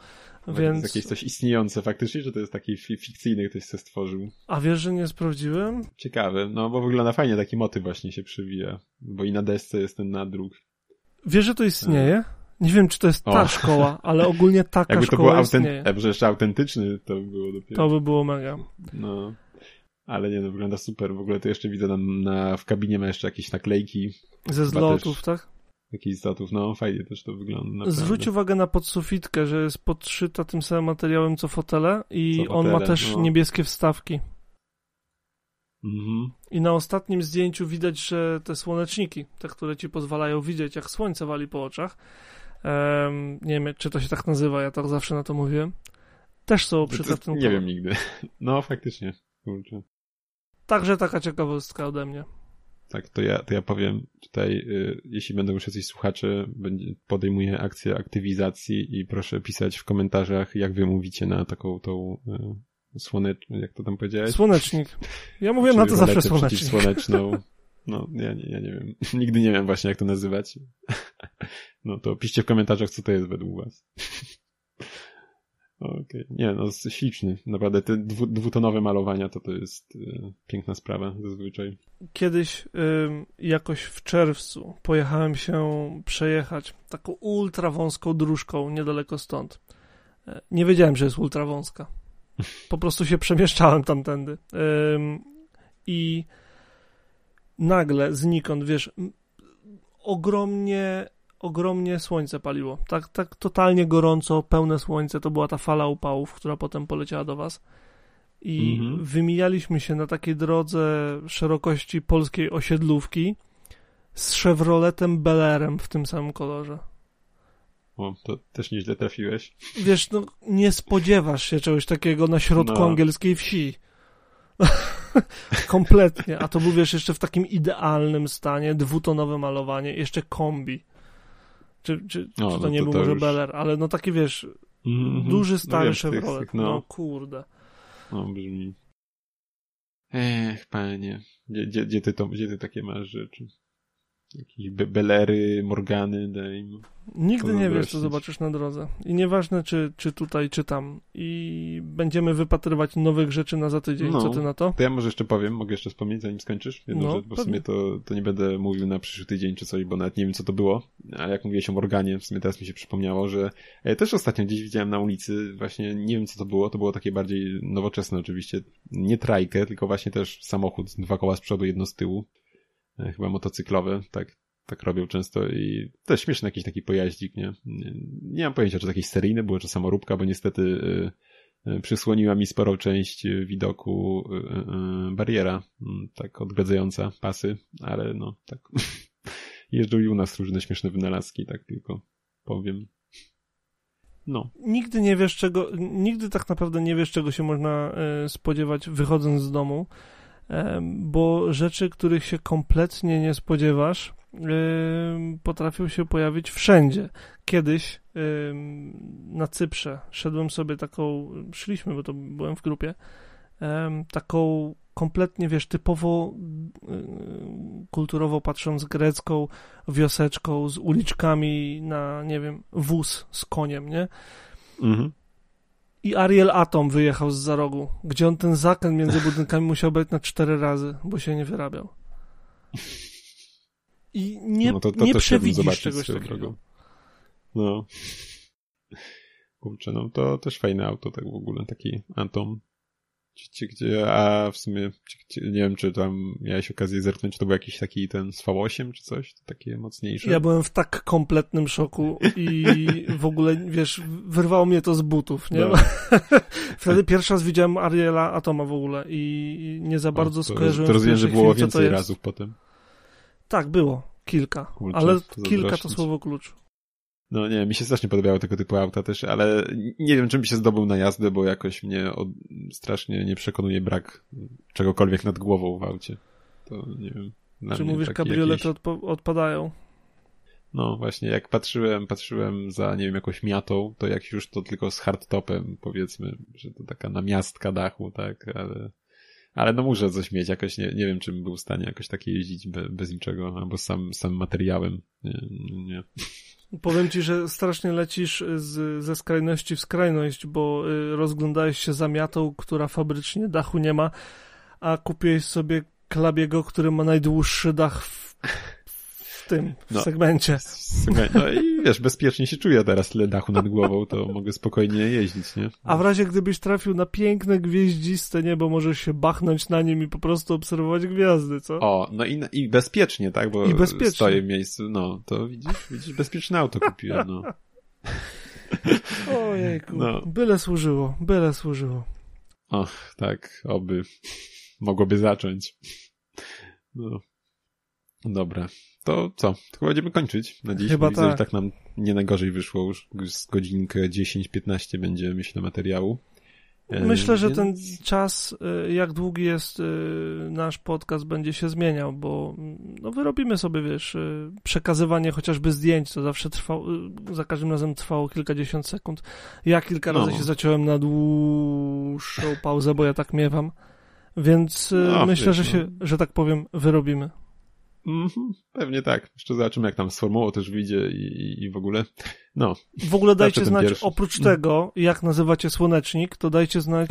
Więc... To jest jakieś coś istniejące faktycznie, że to jest taki fikcyjny, ktoś co stworzył. A wiesz, że nie sprawdziłem? Ciekawe, bo wygląda fajnie, taki motyw właśnie się przywija. Bo i na desce jest ten nadruk. Wiesz, że to istnieje? Nie wiem, czy to jest ta szkoła, ale ogólnie taka szkoła istnieje. Jakby to był autentyczny, to by było dopiero. To by było mega. Ale nie, no wygląda super. W ogóle to jeszcze widzę w kabinie ma jeszcze jakieś naklejki. Ze zlotów, tak? Jakichś zlotów, no fajnie też to wygląda. Naprawdę. Zwróć uwagę na podsufitkę, że jest podszyta tym samym materiałem co fotele i on ma też niebieskie wstawki. Mhm. I na ostatnim zdjęciu widać, że te słoneczniki, te, które ci pozwalają widzieć, jak słońce wali po oczach, nie wiem, czy to się tak nazywa, ja tak zawsze na to mówiłem, też są przyda w tym kolorze. Nie wiem nigdy. No, faktycznie. Kurczę. Także taka ciekawostka ode mnie. Tak, to ja powiem tutaj, jeśli będą już jacyś słuchacze, podejmuję akcję aktywizacji i proszę pisać w komentarzach, jak wy mówicie na taką tą... jak to tam powiedziałeś? Słonecznik. Ja mówię na to zawsze słonecznik. Słoneczną. No, ja nie wiem. Nigdy nie wiem właśnie, jak to nazywać. No to piszcie w komentarzach, co to jest według was. Okej. Nie, no śliczny. Naprawdę te dwutonowe malowania to jest piękna sprawa zazwyczaj. Kiedyś jakoś w czerwcu pojechałem się przejechać taką ultra wąską dróżką niedaleko stąd. Nie wiedziałem, że jest ultra wąska. Po prostu się przemieszczałem tamtędy i nagle znikąd, wiesz, ogromnie słońce paliło, tak totalnie gorąco, pełne słońce, to była ta fala upałów, która potem poleciała do was i wymijaliśmy się na takiej drodze szerokości polskiej osiedlówki z Chevroletem Bel Airem w tym samym kolorze. O, to też nieźle trafiłeś. Wiesz, no nie spodziewasz się czegoś takiego na środku angielskiej wsi. Kompletnie. A to był, wiesz, jeszcze w takim idealnym stanie, dwutonowe malowanie, jeszcze kombi. Czy to nie był może już... Bel Air, ale no taki, wiesz, duży, stary Chevrolet. No kurde. No brzmi. Panie, gdzie ty takie masz rzeczy? Jakieś Belery, Morgany, daj. Nigdy nie wiesz, co zobaczysz na drodze. I nieważne, czy tutaj, czy tam. I będziemy wypatrywać nowych rzeczy na za tydzień. No, co ty na to? To ja może jeszcze powiem, mogę jeszcze wspomnieć, zanim skończysz. Jedną rzecz, bo w sumie to nie będę mówił na przyszły tydzień czy coś, bo nawet nie wiem, co to było. Ale jak mówiłeś o Morganie, w sumie teraz mi się przypomniało, że też ostatnio gdzieś widziałem na ulicy, właśnie nie wiem, co to było. To było takie bardziej nowoczesne oczywiście. Nie trajkę, tylko właśnie też samochód. 2 koła z przodu, 1 z tyłu. Chyba motocyklowe, tak robią często i też śmieszny jakiś taki pojaździk, nie? Nie mam pojęcia, czy to jakieś seryjne było, czy samoróbka, bo niestety przysłoniła mi sporą część widoku bariera, tak odgradzająca pasy, ale no tak. Jeżdżą i u nas różne śmieszne wynalazki, tak tylko powiem. No. Nigdy tak naprawdę nie wiesz, czego się można spodziewać, wychodząc z domu. Bo rzeczy, których się kompletnie nie spodziewasz, potrafią się pojawić wszędzie. Kiedyś na Cyprze szliśmy, bo to byłem w grupie, taką kompletnie, wiesz, typowo kulturowo patrząc grecką wioseczką z uliczkami na, nie wiem, wóz z koniem, nie? Mhm. I Ariel Atom wyjechał z za rogu, gdzie on ten zakręt między budynkami musiał brać na 4 razy, bo się nie wyrabiał. I nie przewidzisz czegoś takiego. No. Kurczę, no to też fajne auto, tak w ogóle, taki Atom. A w sumie, nie wiem, czy tam miałeś okazję zerknąć, czy to był jakiś taki ten z V8 czy coś, takie mocniejsze. Ja byłem w tak kompletnym szoku i w ogóle, wiesz, wyrwało mnie to z butów, nie? No. Wtedy pierwszy raz widziałem Ariela Atoma w ogóle i nie za bardzo skojarzyłem. To rozumiem, że było więcej razów potem. Tak, było. Kilka. Kurczę, ale kilka to słowo klucz. No nie, mi się strasznie podobały tego typu auta też, ale nie wiem, czym mi się zdobył na jazdę, bo jakoś mnie strasznie nie przekonuje brak czegokolwiek nad głową w aucie. To nie wiem. Czy mówisz, kabriolety odpadają? No właśnie, jak patrzyłem za, nie wiem, jakąś miatą, to jak już to tylko z hardtopem, powiedzmy, że to taka namiastka dachu, tak, ale no muszę coś mieć, jakoś nie wiem, czym był w stanie jakoś takie jeździć bez niczego, albo sam materiałem. Nie. Powiem ci, że strasznie lecisz ze skrajności w skrajność, bo rozglądałeś się za miatą, która fabrycznie dachu nie ma, a kupiłeś sobie Klabiego, który ma najdłuższy dach w segmencie. No i wiesz, bezpiecznie się czuję teraz, tyle dachu nad głową, to mogę spokojnie jeździć, nie? A w razie gdybyś trafił na piękne, gwieździste niebo, możesz się bachnąć na nim i po prostu obserwować gwiazdy, co? O, no i bezpiecznie, tak? Bo i bezpiecznie. Stoję w miejscu, no, to widzisz, bezpieczne auto kupiłem, no. Ojejku, no. Byle służyło. Och, tak, oby. Mogłoby zacząć. No. Dobra. To co? Tylko będziemy kończyć na dziś. Chyba widzę, tak. Że tak nam nie najgorzej wyszło już. Z godzinkę 10-15 będzie, myślę, materiału. Myślę, że ten czas, jak długi jest nasz podcast, będzie się zmieniał, bo no wyrobimy sobie, wiesz, przekazywanie chociażby zdjęć, to zawsze trwało, za każdym razem trwało kilkadziesiąt sekund. Ja kilka razy się zaciąłem na dłuższą pauzę, bo ja tak miewam, więc myślę, że się, że tak powiem, wyrobimy. Pewnie tak. Jeszcze zobaczymy, jak tam z formułą też wyjdzie i w ogóle. No. W ogóle dajcie znać, oprócz tego, jak nazywacie słonecznik, to dajcie znać,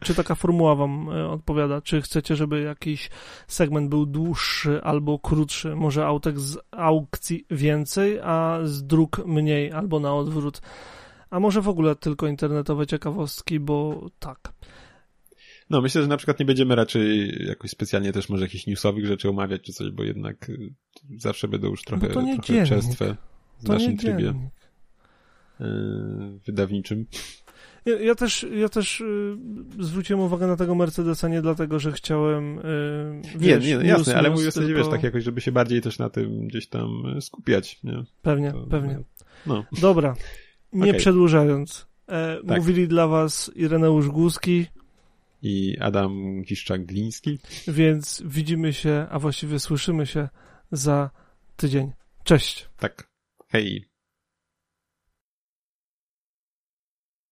czy taka formuła wam odpowiada. Czy chcecie, żeby jakiś segment był dłuższy albo krótszy. Może autek z aukcji więcej, a z dróg mniej, albo na odwrót. A może w ogóle tylko internetowe ciekawostki, bo tak. No, myślę, że na przykład nie będziemy raczej jakoś specjalnie też może jakichś newsowych rzeczy omawiać czy coś, bo jednak zawsze będą już trochę czerstwe w naszym trybie wydawniczym. Ja też zwróciłem uwagę na tego Mercedesa nie dlatego, że chciałem... jasne, ale mówię sobie, wiesz, tak jakoś, żeby się bardziej też na tym gdzieś tam skupiać. Nie? Pewnie. No. Dobra, nie przedłużając. Tak. Mówili dla was Ireneusz Głuski i Adam Kiszczak-Liński. Więc widzimy się, a właściwie słyszymy się za tydzień. Cześć. Tak. Hej.